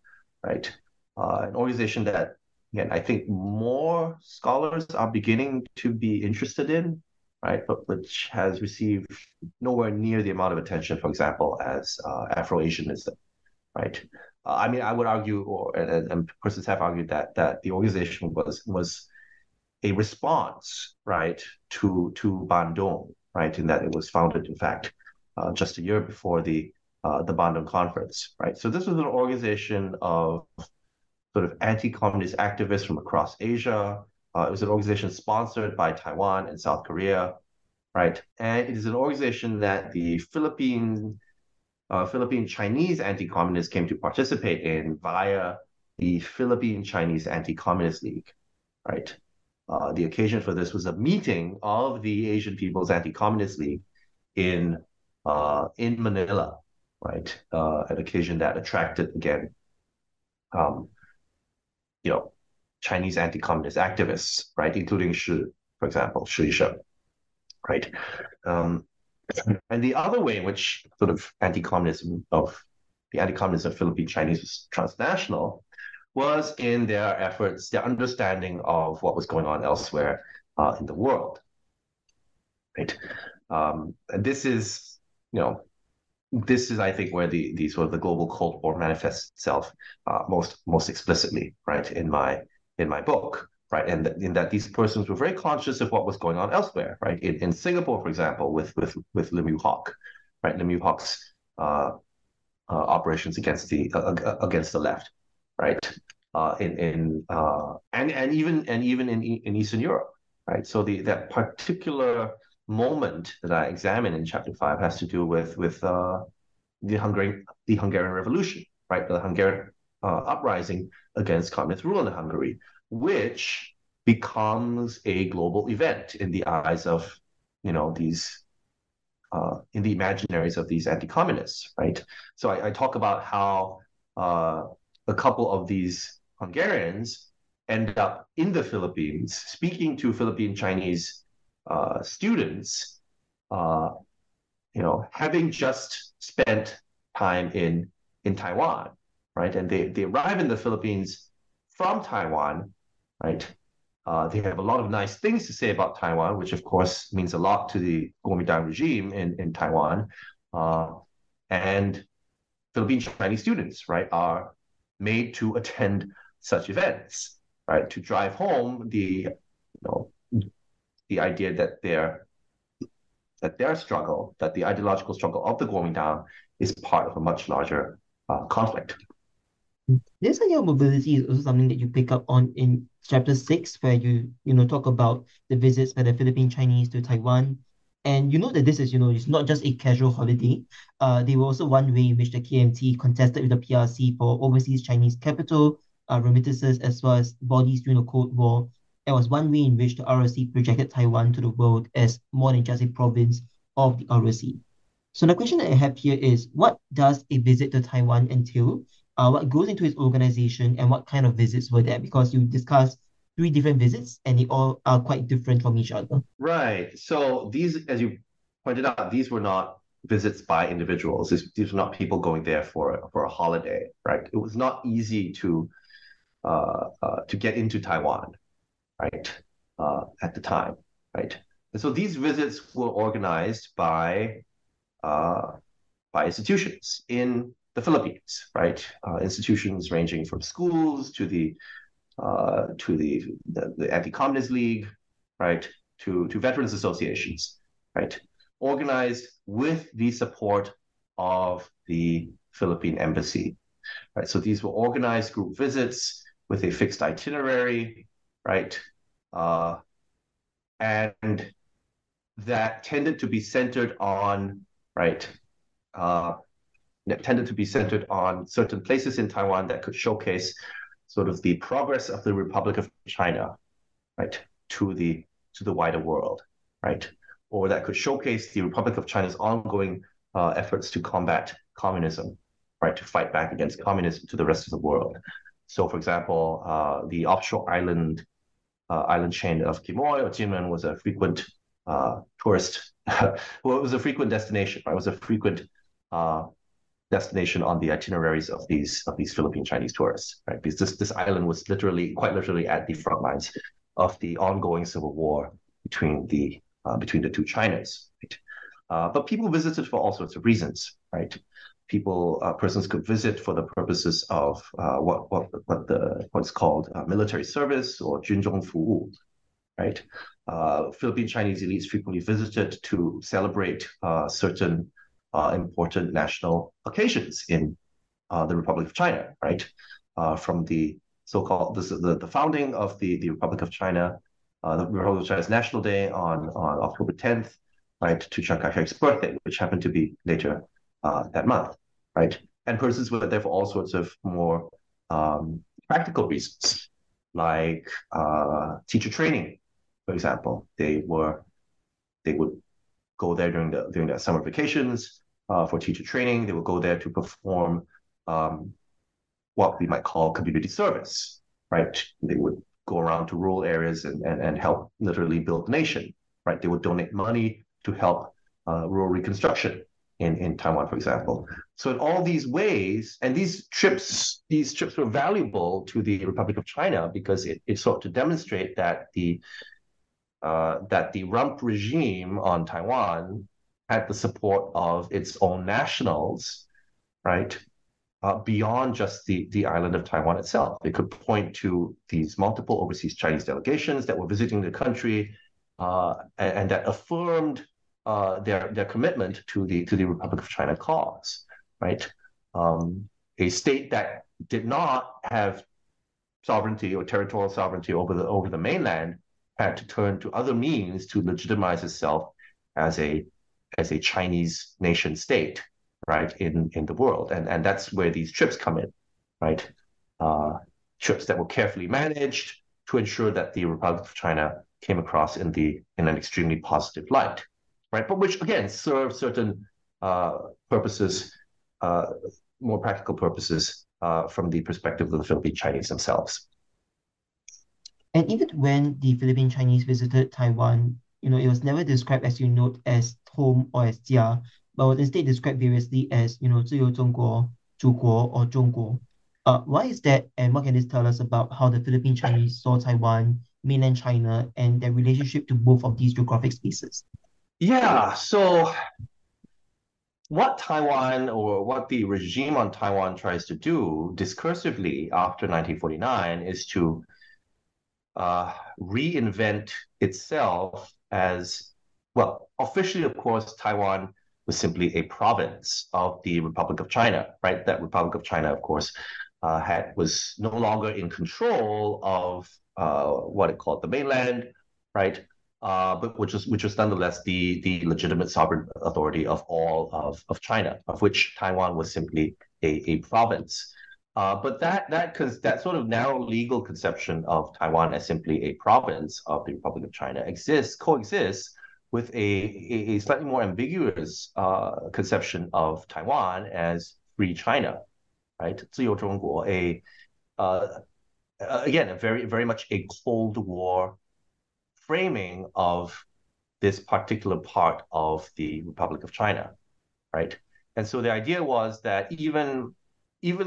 right? An organization that, again, I think more scholars are beginning to be interested in, right, but which has received nowhere near the amount of attention, for example, as Afro-Asianism, right? I mean, I would argue, and persons have argued that the organization was a response, right, to Bandung, right, in that it was founded, in fact, just a year before the Bandung Conference, right? So this was an organization of sort of anti-communist activists from across Asia. It was an organization sponsored by Taiwan and South Korea, right? And it is an organization that the Philippine Chinese anti-communists came to participate in via the Philippine Chinese Anti-Communist League, right? The occasion for this was a meeting of the Asian People's Anti-Communist League in Manila, right? An occasion that attracted, again, Chinese anti-communist activists, right? Including Shi Yisheng, right? And the other way in which sort of anti-communism of Philippine Chinese was transnational was in their efforts, their understanding of what was going on elsewhere in the world, right? And this is, I think, where the sort of the global Cold War manifests itself most explicitly, right? In my book, right? And in that these persons were very conscious of what was going on elsewhere, right? In Singapore, for example, with Lim Yew Hock, right? Lim Yew Hock's operations against the left, right? And even in Eastern Europe, right? So that particular moment that I examine in Chapter 5 has to do with the Hungarian Revolution, right? The Hungarian uprising against communist rule in Hungary, which becomes a global event in the eyes of, these, in the imaginaries of these anti-communists, right? So I talk about how a couple of these Hungarians end up in the Philippines speaking to Philippine Chinese students, having just spent time in Taiwan, right? And they arrive in the Philippines from Taiwan, right? They have a lot of nice things to say about Taiwan, which of course means a lot to the Kuomintang regime in Taiwan. And Philippine Chinese students, right, are made to attend such events, right, to drive home the idea that their struggle, that the ideological struggle of the Kuomintang is part of a much larger conflict. This idea of mobility is also something that you pick up on in Chapter 6, where you talk about the visits by the Philippine Chinese to Taiwan. And you know that this is, it's not just a casual holiday. They were also one way in which the KMT contested with the PRC for overseas Chinese capital, remittances, as well as bodies during the Cold War. It was one way in which the ROC projected Taiwan to the world as more than just a province of the ROC. So the question that I have here is, what does a visit to Taiwan entail? What goes into its organization, and what kind of visits were there? Because you discussed three different visits, and they all are quite different from each other. Right. So these, as you pointed out, these were not visits by individuals. These were not people going there for a holiday, right? It was not easy to get into Taiwan, right, at the time, right? And so these visits were organized by institutions in the Philippines, right? Institutions ranging from schools to the Anti-Communist League, right, to veterans associations, right, organized with the support of the Philippine embassy, right? So these were organized group visits with a fixed itinerary, right, and that tended to be centered on, right, that tended to be centered on certain places in Taiwan that could showcase sort of the progress of the Republic of China, right, to the wider world, right, or that could showcase the Republic of China's ongoing efforts to combat communism, right, to fight back against communism to the rest of the world. So, for example, the offshore island chain of Quemoy or Jinmen was a frequent destination, right? It was a frequent destination on the itineraries of these Philippine Chinese tourists, right? Because this island was quite literally at the front lines of the ongoing civil war between the two Chinas, right? But people visited for all sorts of reasons, right? Persons could visit for the purposes of what's called military service or junzhongfu, right? Philippine Chinese elites frequently visited to celebrate certain important national occasions in the Republic of China, right? From the so-called the founding of the Republic of China, the Republic of China's National Day on October 10th, right, to Chiang Kai-shek's birthday, which happened to be later that month, right? And persons were there for all sorts of more practical reasons, like teacher training, for example. They would go there during their summer vacations for teacher training. They would go there to perform what we might call community service, right? They would go around to rural areas and help literally build the nation, right? They would donate money to help rural reconstruction in Taiwan, for example. So in all these ways, and these trips were valuable to the Republic of China because it sought to demonstrate that the rump regime on Taiwan had the support of its own nationals, right? Beyond just the island of Taiwan itself. They could point to these multiple overseas Chinese delegations that were visiting the country and that affirmed their commitment to the Republic of China cause, right? A state that did not have sovereignty or territorial sovereignty over the mainland had to turn to other means to legitimize itself as a Chinese nation state, right, in the world. And that's where these trips come in, right? Trips that were carefully managed to ensure that the Republic of China came across in an extremely positive light, right? But which, again, served certain purposes, more practical purposes from the perspective of the Philippine Chinese themselves. And even when the Philippine Chinese visited Taiwan, it was never described, as you note, as home or as jia, but was instead described variously as, 自由中国, 祖国, or 中国. Why is that, and what can this tell us about how the Philippine Chinese saw Taiwan, mainland China, and their relationship to both of these geographic spaces? Yeah, so what Taiwan, or what the regime on Taiwan tries to do discursively after 1949 is to reinvent itself as, well, officially, of course, Taiwan was simply a province of the Republic of China, right? That Republic of China, of course, was no longer in control of what it called the mainland, right? But which was nonetheless the legitimate sovereign authority of all of China, of which Taiwan was simply a province. But that sort of narrow legal conception of Taiwan as simply a province of the Republic of China coexists with a slightly more ambiguous conception of Taiwan as free China, right? 自由中国, again, a very, very much a Cold War framing of this particular part of the Republic of China, right? And so the idea was that even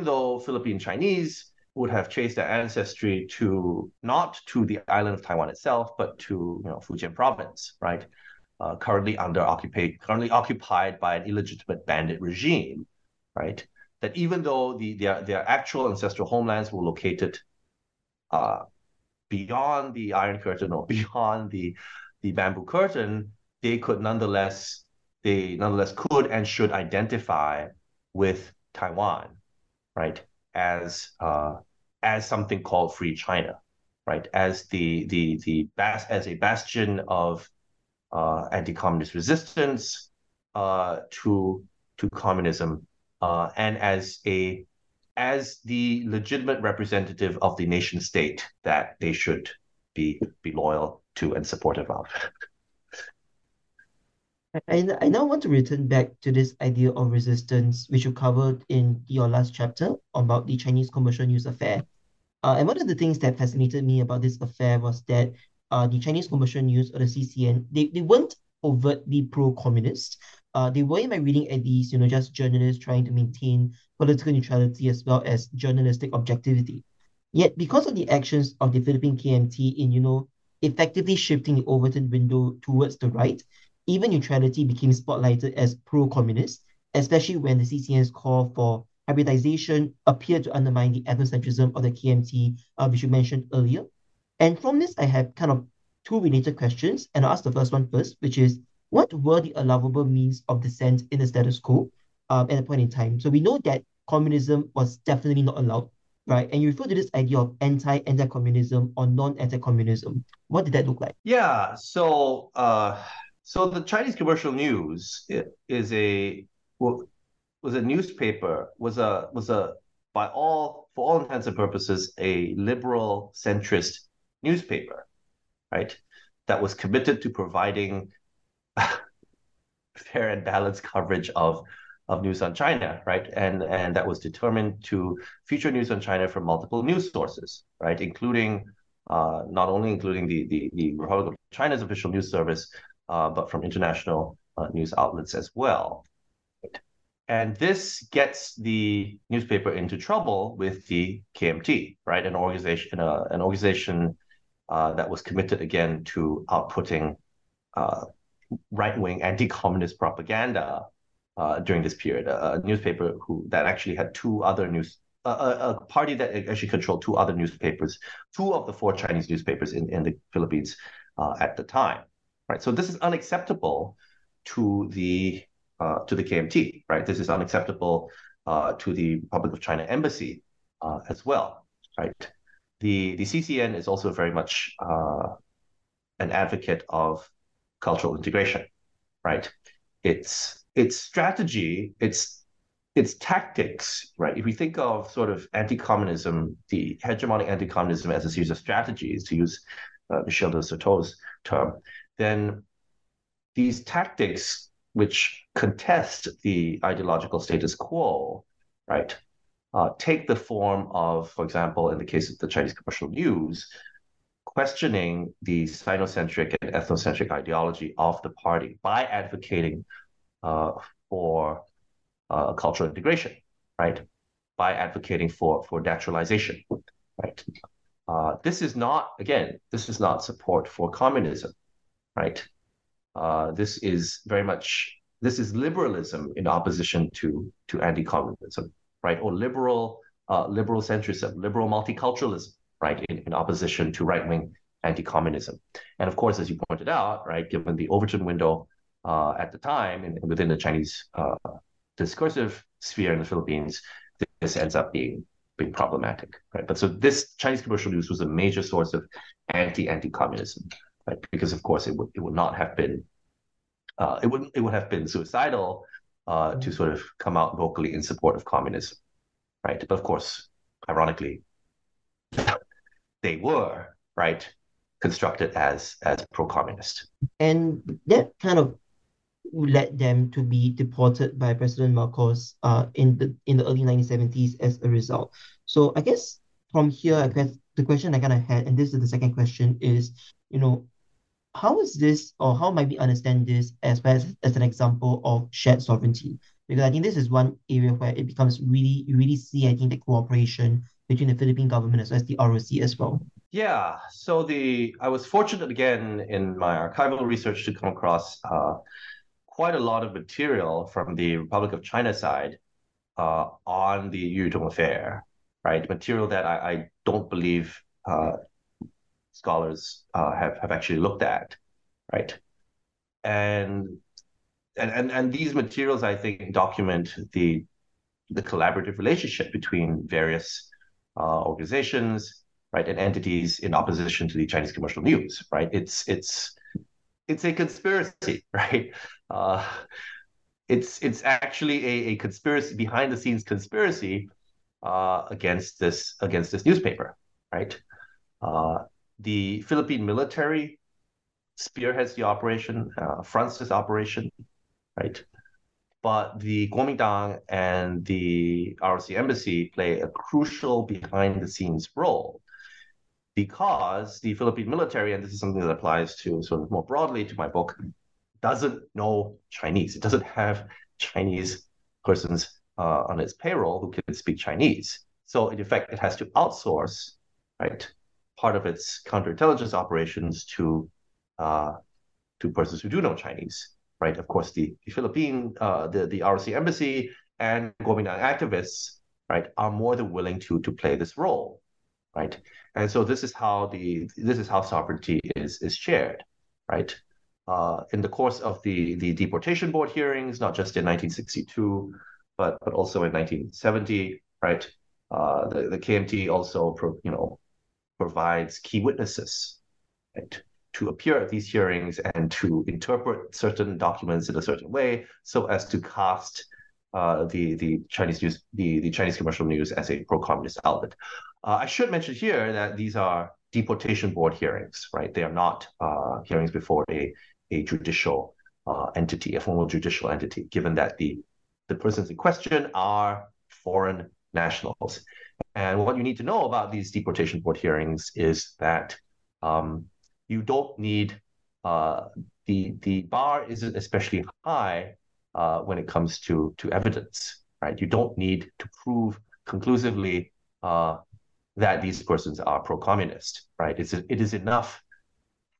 though Philippine Chinese would have traced their ancestry not to the island of Taiwan itself, but to Fujian province, right? Currently occupied by an illegitimate bandit regime, right? That even though their actual ancestral homelands were located beyond the Iron Curtain or beyond the Bamboo Curtain, they nonetheless could and should identify with Taiwan, right? As something called Free China, right? As a bastion of anti-communist resistance to communism, and as the legitimate representative of the nation state that they should be loyal to and supportive of. I now want to return back to this idea of resistance, which you covered in your last chapter about the Chinese Commercial News affair. And one of the things that fascinated me about this affair was that the Chinese Commercial News, or the CCN, they weren't overtly pro-communist. They were, in my reading at least, just journalists trying to maintain political neutrality as well as journalistic objectivity. Yet, because of the actions of the Philippine KMT in, effectively shifting the Overton window towards the right, even neutrality became spotlighted as pro-communist, especially when the CCN's call for hybridization appeared to undermine the ethnocentrism of the KMT, which you mentioned earlier. And from this, I have kind of two related questions, and I'll ask the first one first, which is, what were the allowable means of dissent in the status quo at a point in time? So we know that communism was definitely not allowed, right? And you refer to this idea of anti-communism or non-anti-communism. What did that look like? Yeah, so the Chinese Commercial News was a newspaper, for all intents and purposes, a liberal centrist newspaper, right? That was committed to providing fair and balanced coverage of news on China, right? And that was determined to feature news on China from multiple news sources, right? Not only including the Republic of China's official news service, but from international news outlets as well. And this gets the newspaper into trouble with the KMT, right? An organization that was committed again to outputting right-wing anti-communist propaganda during this period. A newspaper that actually had two other news, a party that actually controlled two other newspapers, two of the four Chinese newspapers in the Philippines at the time, right? So this is unacceptable to the KMT, right? This is unacceptable to the Republic of China embassy as well, right? The CCN is also very much an advocate of cultural integration, right? Its strategy, its tactics, right? If we think of sort of anti-communism, the hegemonic anti-communism as a series of strategies, to use Michel de Certeau's term, then these tactics which contest the ideological status quo, right, take the form of, for example, in the case of the Chinese Commercial News, questioning the Sinocentric and ethnocentric ideology of the party by advocating for cultural integration, right, by advocating for naturalization, right. This is not support for communism, right. This is liberalism in opposition to anti-communism, right? Or liberal centrism, liberal multiculturalism, right? In opposition to right-wing anti-communism. And of course, as you pointed out, right, given the Overton window at the time and within the Chinese discursive sphere in the Philippines, this ends up being problematic, right? But so this Chinese Commercial News was a major source of anti-communism. Right? Because of course it would have been suicidal to sort of come out vocally in support of communism, right? But of course, ironically, they were, right, constructed as pro-communist, and that kind of led them to be deported by President Marcos in the early 1970s as a result. So I guess from here, the question I kind of had, and this is the second question, is, you know, how is this, or how might we understand this as an example of shared sovereignty? Because I think this is one area where it becomes really, you really see, I think, the cooperation between the Philippine government as well as the ROC as well. Yeah, so I was fortunate again in my archival research to come across quite a lot of material from the Republic of China side on the Yu Tong affair, right? Material that I don't believe scholars have actually looked at, right? And these materials, I think, document the collaborative relationship between various organizations, right, and entities in opposition to the Chinese Commercial News, right? It's a conspiracy, right? It's actually a conspiracy, behind the scenes conspiracy against this newspaper, right? The Philippine military spearheads the operation, fronts this operation, right? But the Kuomintang and the ROC embassy play a crucial behind-the-scenes role, because the Philippine military, and this is something that applies to sort of more broadly to my book, doesn't know Chinese. It doesn't have Chinese persons on its payroll who can speak Chinese. So in effect, it has to outsource, right, part of its counterintelligence operations to persons who do know Chinese, right? Of course, the Philippine, the ROC embassy and Kuomintang activists, right, are more than willing to play this role, right? And so this is how sovereignty is shared, right? In the course of the deportation board hearings, not just in 1962, but also in 1970, right? The KMT also provides key witnesses, right, to appear at these hearings and to interpret certain documents in a certain way so as to cast the Chinese commercial news as a pro-communist outlet. I should mention here that these are deportation board hearings, right? They are not hearings before a judicial entity, a formal judicial entity, given that the persons in question are foreign nationals. And what you need to know about these deportation board hearings is that you don't need the bar isn't especially high when it comes to evidence, right? You don't need to prove conclusively that these persons are pro-communist, right? It is enough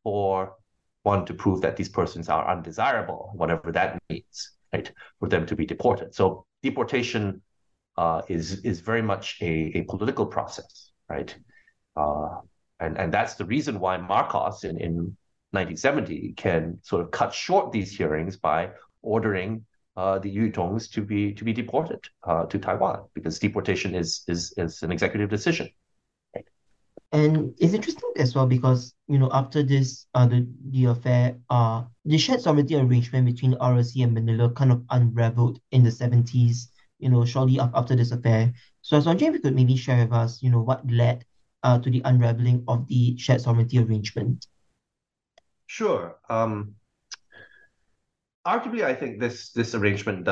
for one to prove that these persons are undesirable, whatever that means, right? For them to be deported. So deportation is very much a political process, right? And that's the reason why Marcos in 1970 can sort of cut short these hearings by ordering the Yu Tongs to be deported to Taiwan, because deportation is an executive decision. Right? And it's interesting as well because, after this, the affair, the shared sovereignty arrangement between ROC and Manila kind of unraveled in the 70s, shortly after this affair. So I was wondering if you could maybe share with us, what led to the unraveling of the shared sovereignty arrangement. Sure. Arguably, I think this arrangement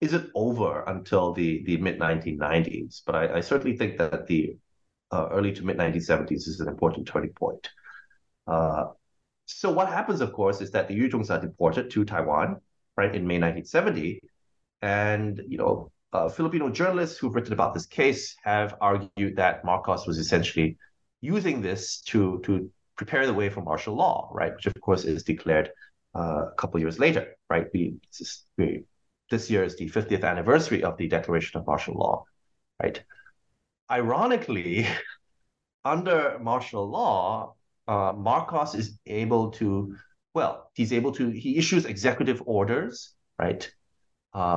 isn't over until the mid 1990s, but I certainly think that the early to mid 1970s is an important turning point. So what happens, of course, is that the Yu Tongs are deported to Taiwan, right, in May 1970, and Filipino journalists who've written about this case have argued that Marcos was essentially using this to prepare the way for martial law, right, which of course is declared a couple years later, right? This year is the 50th anniversary of the declaration of martial law, right? Ironically, under martial law, Marcos is able to, he issues executive orders, right?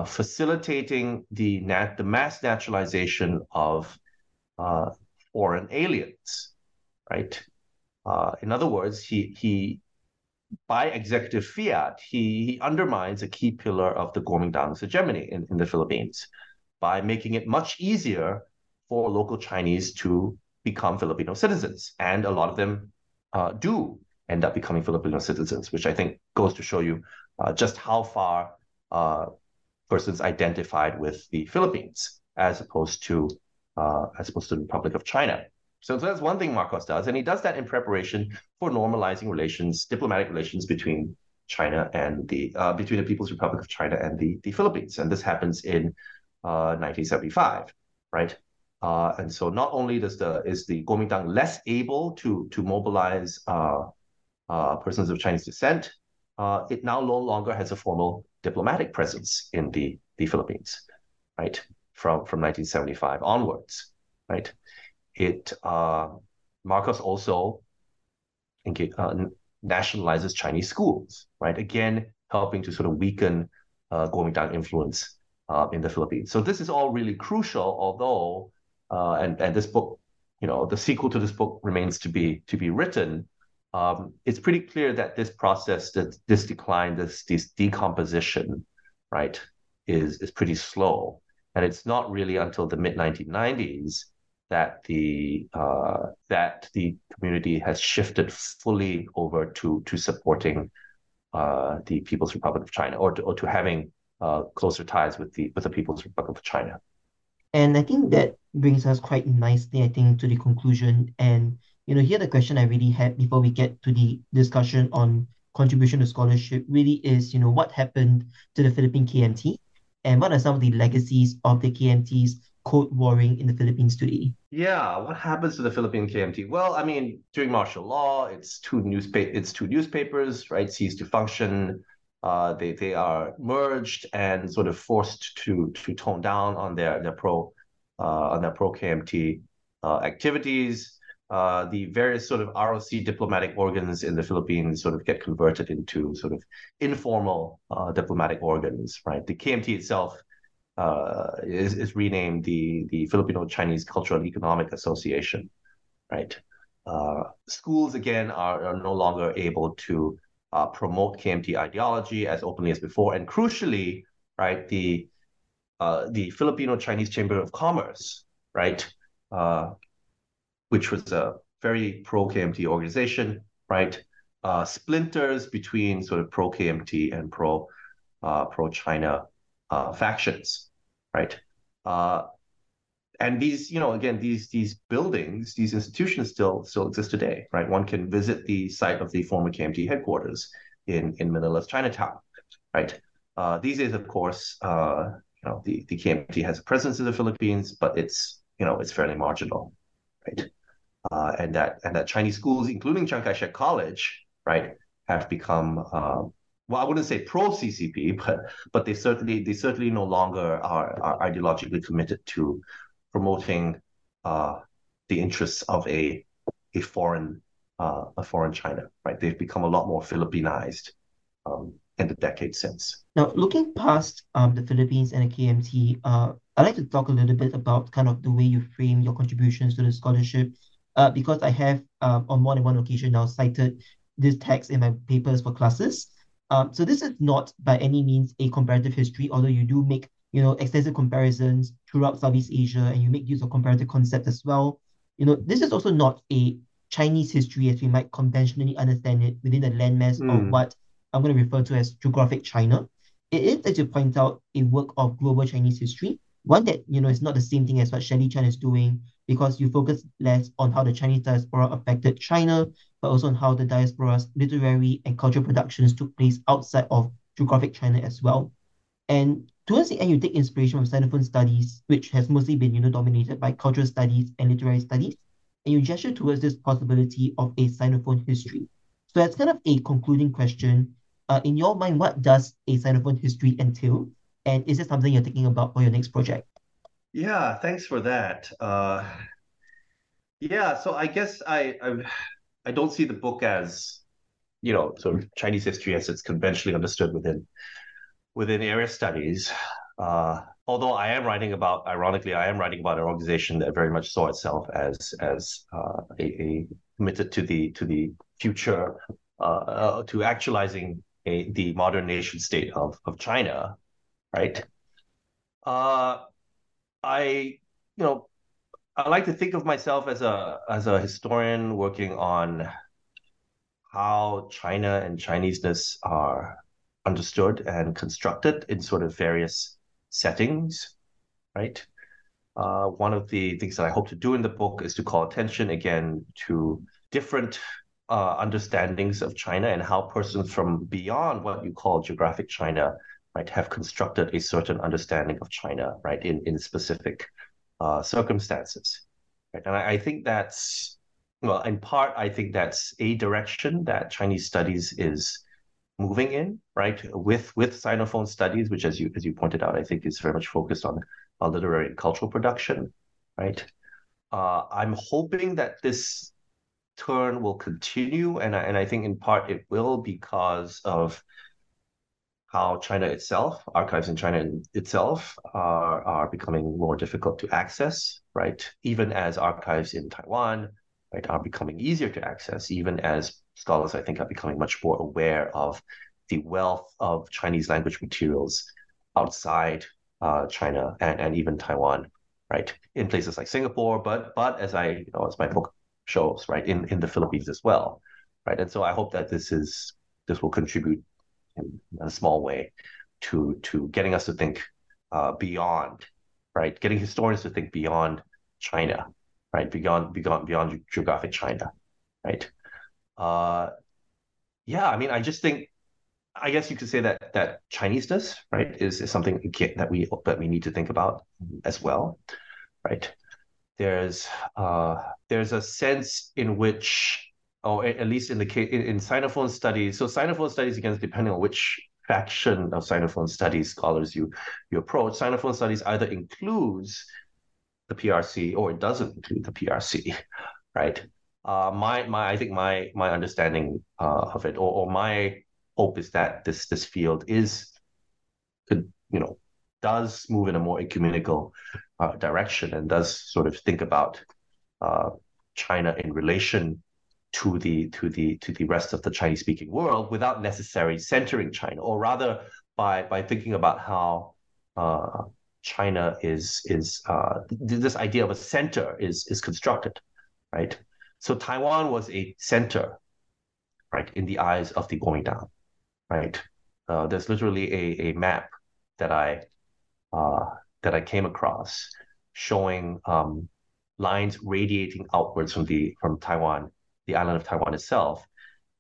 Facilitating the mass naturalization of foreign aliens, right? In other words, he by executive fiat, he undermines a key pillar of the Kuomintang's hegemony in the Philippines by making it much easier for local Chinese to become Filipino citizens. And a lot of them do end up becoming Filipino citizens, which I think goes to show you just how far persons identified with the Philippines as opposed to the Republic of China. So that's one thing Marcos does, and he does that in preparation for normalizing diplomatic relations between China and between the People's Republic of China and the Philippines. And this happens in 1975, right? And so not only is the Kuomintang less able to mobilize persons of Chinese descent, it now no longer has a formal diplomatic presence in the Philippines, right? From 1975 onwards, right? Marcos also nationalizes Chinese schools, right? Again, helping to sort of weaken Kuomintang influence in the Philippines. So this is all really crucial, although, and this book, the sequel to this book remains to be written. It's pretty clear that this process, that this decline, this decomposition, right, is pretty slow. And it's not really until the mid-1990s that the community has shifted fully over to supporting the People's Republic of China, or to having closer ties with the People's Republic of China. And I think that brings us quite nicely, I think, to the conclusion. And here the question I really had before we get to the discussion on contribution to scholarship really is, what happened to the Philippine KMT, and what are some of the legacies of the KMT's code warring in the Philippines today? Yeah, what happens to the Philippine KMT? Well, I mean, during martial law, it's two newspapers, right, cease to function. They are merged and sort of forced to tone down on their pro KMT activities, the various sort of ROC diplomatic organs in the Philippines sort of get converted into sort of informal diplomatic organs, right? The KMT itself is renamed the Filipino-Chinese Cultural and Economic Association, right? Schools, again, are no longer able to promote KMT ideology as openly as before. And crucially, right, the Filipino-Chinese Chamber of Commerce, right, which was a very pro-KMT organization, right, splinters between sort of pro-KMT and pro-China factions, right? And these, you know, again, these buildings, these institutions still exist today, right? One can visit the site of the former KMT headquarters in Manila's Chinatown, right? These days, of course, you know, the KMT has a presence in the Philippines, but it's, you know, it's fairly marginal, right? And that Chinese schools, including Chiang Kai-shek College, right, have become well, I wouldn't say pro CCP, but they certainly no longer are ideologically committed to promoting the interests of a foreign China, right? They've become a lot more Philippinized in the decade since. Now, looking past the Philippines and the KMT, I'd like to talk a little bit about kind of the way you frame your contributions to the scholarship, because I have on more than one occasion now cited this text in my papers for classes. So this is not by any means a comparative history, although you do make, you know, extensive comparisons throughout Southeast Asia, and you make use of comparative concepts as well. You know, this is also not a Chinese history as we might conventionally understand it within the landmass of what I'm going to refer to as geographic China. It is, as you point out, a work of global Chinese history, one that, you know, is not the same thing as what Shelley Chan is doing, because you focus less on how the Chinese diaspora affected China, but also on how the diaspora's literary and cultural productions took place outside of geographic China as well. And towards the end, you take inspiration from Sinophone studies, which has mostly been, you know, dominated by cultural studies and literary studies, and you gesture towards this possibility of a Sinophone history. So that's kind of a concluding question. In your mind, what does a Sinophone history entail? And is this something you're thinking about for your next project? Yeah, thanks for that. So I guess I don't see the book as, you know, sort of Chinese history as it's conventionally understood within area studies. Although I am writing about, ironically, an organization that very much saw itself as a committed to the future, to actualizing the modern nation state of China, right? I like to think of myself as a historian working on how China and Chineseness are understood and constructed in sort of various settings, right? One of the things that I hope to do in the book is to call attention again to different understandings of China and how persons from beyond what you call geographic China, right, have constructed a certain understanding of China, right, in specific circumstances, right? And I think that's, well, in part, I think that's a direction that Chinese studies is moving in, right, with Sinophone studies, which, as you pointed out, I think is very much focused on literary and cultural production, right? I'm hoping that this turn will continue, and I think in part it will, because of how China itself, archives in China itself, are becoming more difficult to access, right? Even as archives in Taiwan, right, are becoming easier to access, even as scholars, I think, are becoming much more aware of the wealth of Chinese language materials outside China and even Taiwan, right? In places like Singapore, but as I, you know, as my book shows, right, in the Philippines as well, right? And so I hope that this will contribute in a small way to getting us to think beyond, right? Getting historians to think beyond China, right? Beyond geographic China, right? I mean, I just think, I guess you could say that Chineseness, right, is something again that we need to think about as well, right? There's a sense in which, or at least in the case in Sinophone studies. So Sinophone studies, again, depending on which faction of Sinophone studies scholars you approach, Sinophone studies either includes the PRC or it doesn't include the PRC, right? I think my understanding of it, or my hope is that this field does move in a more ecumenical direction and does sort of think about China in relation to the rest of the Chinese-speaking world without necessarily centering China, or rather by thinking about how China is this idea of a center is constructed, right? So Taiwan was a center, right, in the eyes of the Kuomintang, right? There's literally a map that I came across showing lines radiating outwards from Taiwan, the island of Taiwan itself,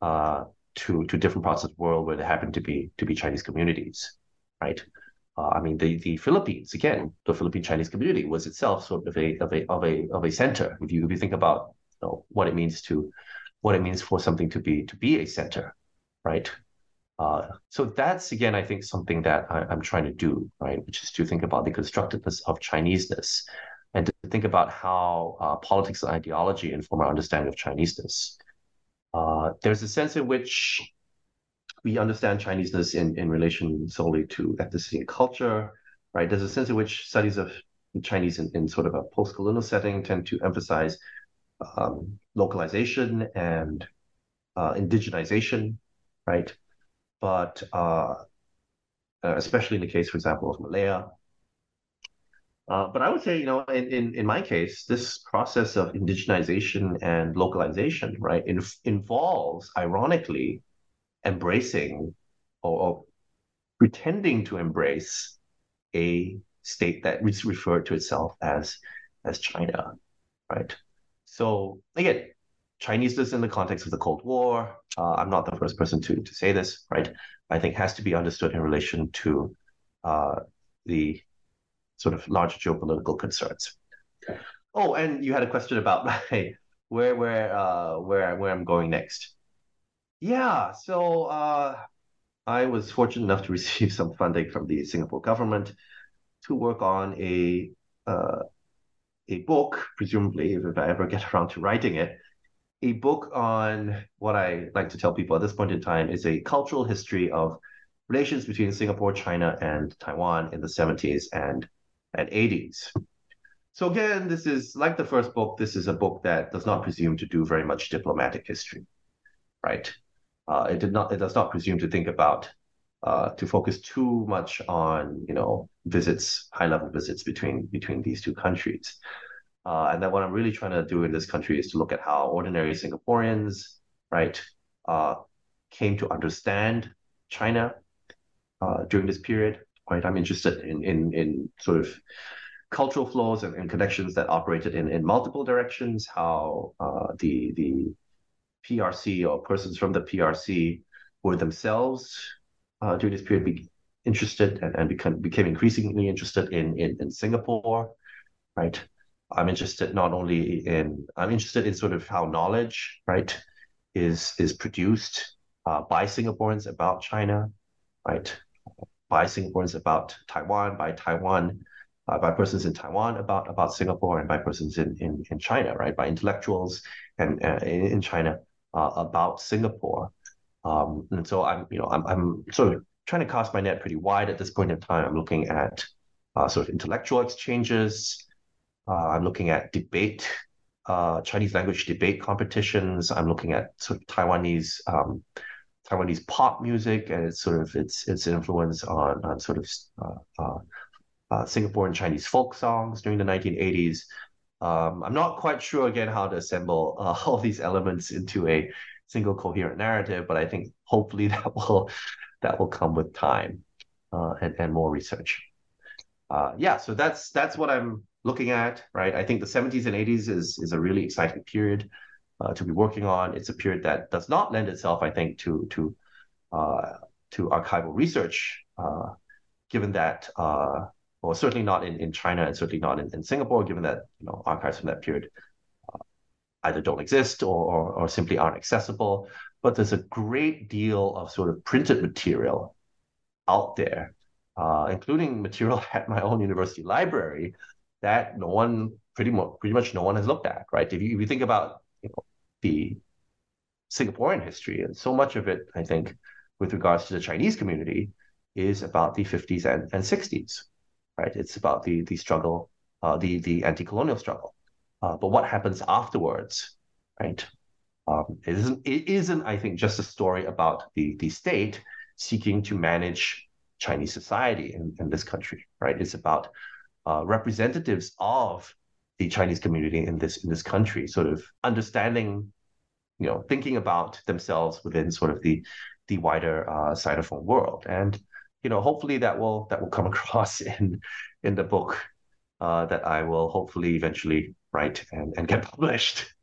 to different parts of the world where there happen to be Chinese communities, right? The Philippines, again, the Philippine Chinese community was itself sort of a center. If you think about what it means for something to be a center, right? So that's, again, I think something that I'm trying to do, right, which is to think about the constructiveness of Chineseness and to think about how politics and ideology inform our understanding of Chineseness. There's a sense in which we understand Chineseness in relation solely to ethnicity and culture, right? There's a sense in which studies of Chinese in sort of a post-colonial setting tend to emphasize localization and indigenization, right? But especially in the case, for example, of Malaya. But I would say, in my case, this process of indigenization and localization, right, involves, ironically, embracing or pretending to embrace a state that is referred to itself as China, right? So again, Chineseness in the context of the Cold War, I'm not the first person to say this, right? I think has to be understood in relation to the sort of larger geopolitical concerns. Okay. Oh, and you had a question about where I'm going next. Yeah, so I was fortunate enough to receive some funding from the Singapore government to work on a book, presumably, if I ever get around to writing it, a book on what I like to tell people at this point in time is a cultural history of relations between Singapore, China, and Taiwan in the 70s and 80s. So again, this is like the first book. This is a book that does not presume to do very much diplomatic history, right? It does not presume to think about, to focus too much on, visits, high-level visits between these two countries. And then what I'm really trying to do in this country is to look at how ordinary Singaporeans, right, came to understand China during this period, right? I'm interested in sort of cultural flows and connections that operated in multiple directions, how the PRC or persons from the PRC were themselves during this period interested and became increasingly interested in Singapore, right? I'm interested in sort of how knowledge, right, is produced by Singaporeans about China, right, by Singaporeans about Taiwan, by persons in Taiwan about Singapore, and by persons in China, right, by intellectuals and in China about Singapore. And so I'm sort of trying to cast my net pretty wide at this point in time. I'm looking at sort of intellectual exchanges. I'm looking at debate, Chinese language debate competitions. I'm looking at sort of Taiwanese pop music and its sort of its influence on sort of Singaporean Chinese folk songs during the 1980s. I'm not quite sure again how to assemble all these elements into a single coherent narrative, but I think hopefully that will come with time and more research. So that's what I'm looking at, right? I think the 70s and 80s is a really exciting period to be working on. It's a period that does not lend itself, I think, to archival research, given that, or certainly not in China and certainly not in Singapore, given that archives from that period either don't exist or simply aren't accessible. But there's a great deal of sort of printed material out there, including material at my own university library, that no one, pretty much no one has looked at, right? If you think about the Singaporean history, and so much of it, I think, with regards to the Chinese community, is about the 50s and 60s, right? It's about the struggle, the anti-colonial struggle. But what happens afterwards, right? It isn't, I think, just a story about the state seeking to manage Chinese society in this country, right? It's about representatives of the Chinese community in this country, sort of understanding, thinking about themselves within sort of the wider Sinophone world, and hopefully that will come across in the book that I will hopefully eventually write and get published.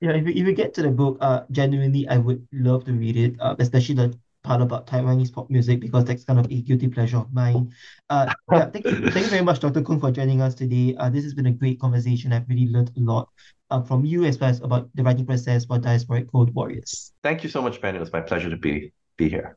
Yeah, if we get to the book, genuinely, I would love to read it, especially the part about Taiwanese pop music, because that's kind of a guilty pleasure of mine. Thank you very much, Dr. Kung, for joining us today. This has been a great conversation. I've really learned a lot from you, as well as about the writing process for diasporic Cold Warriors. Thank you so much, Ben. It was my pleasure to be here.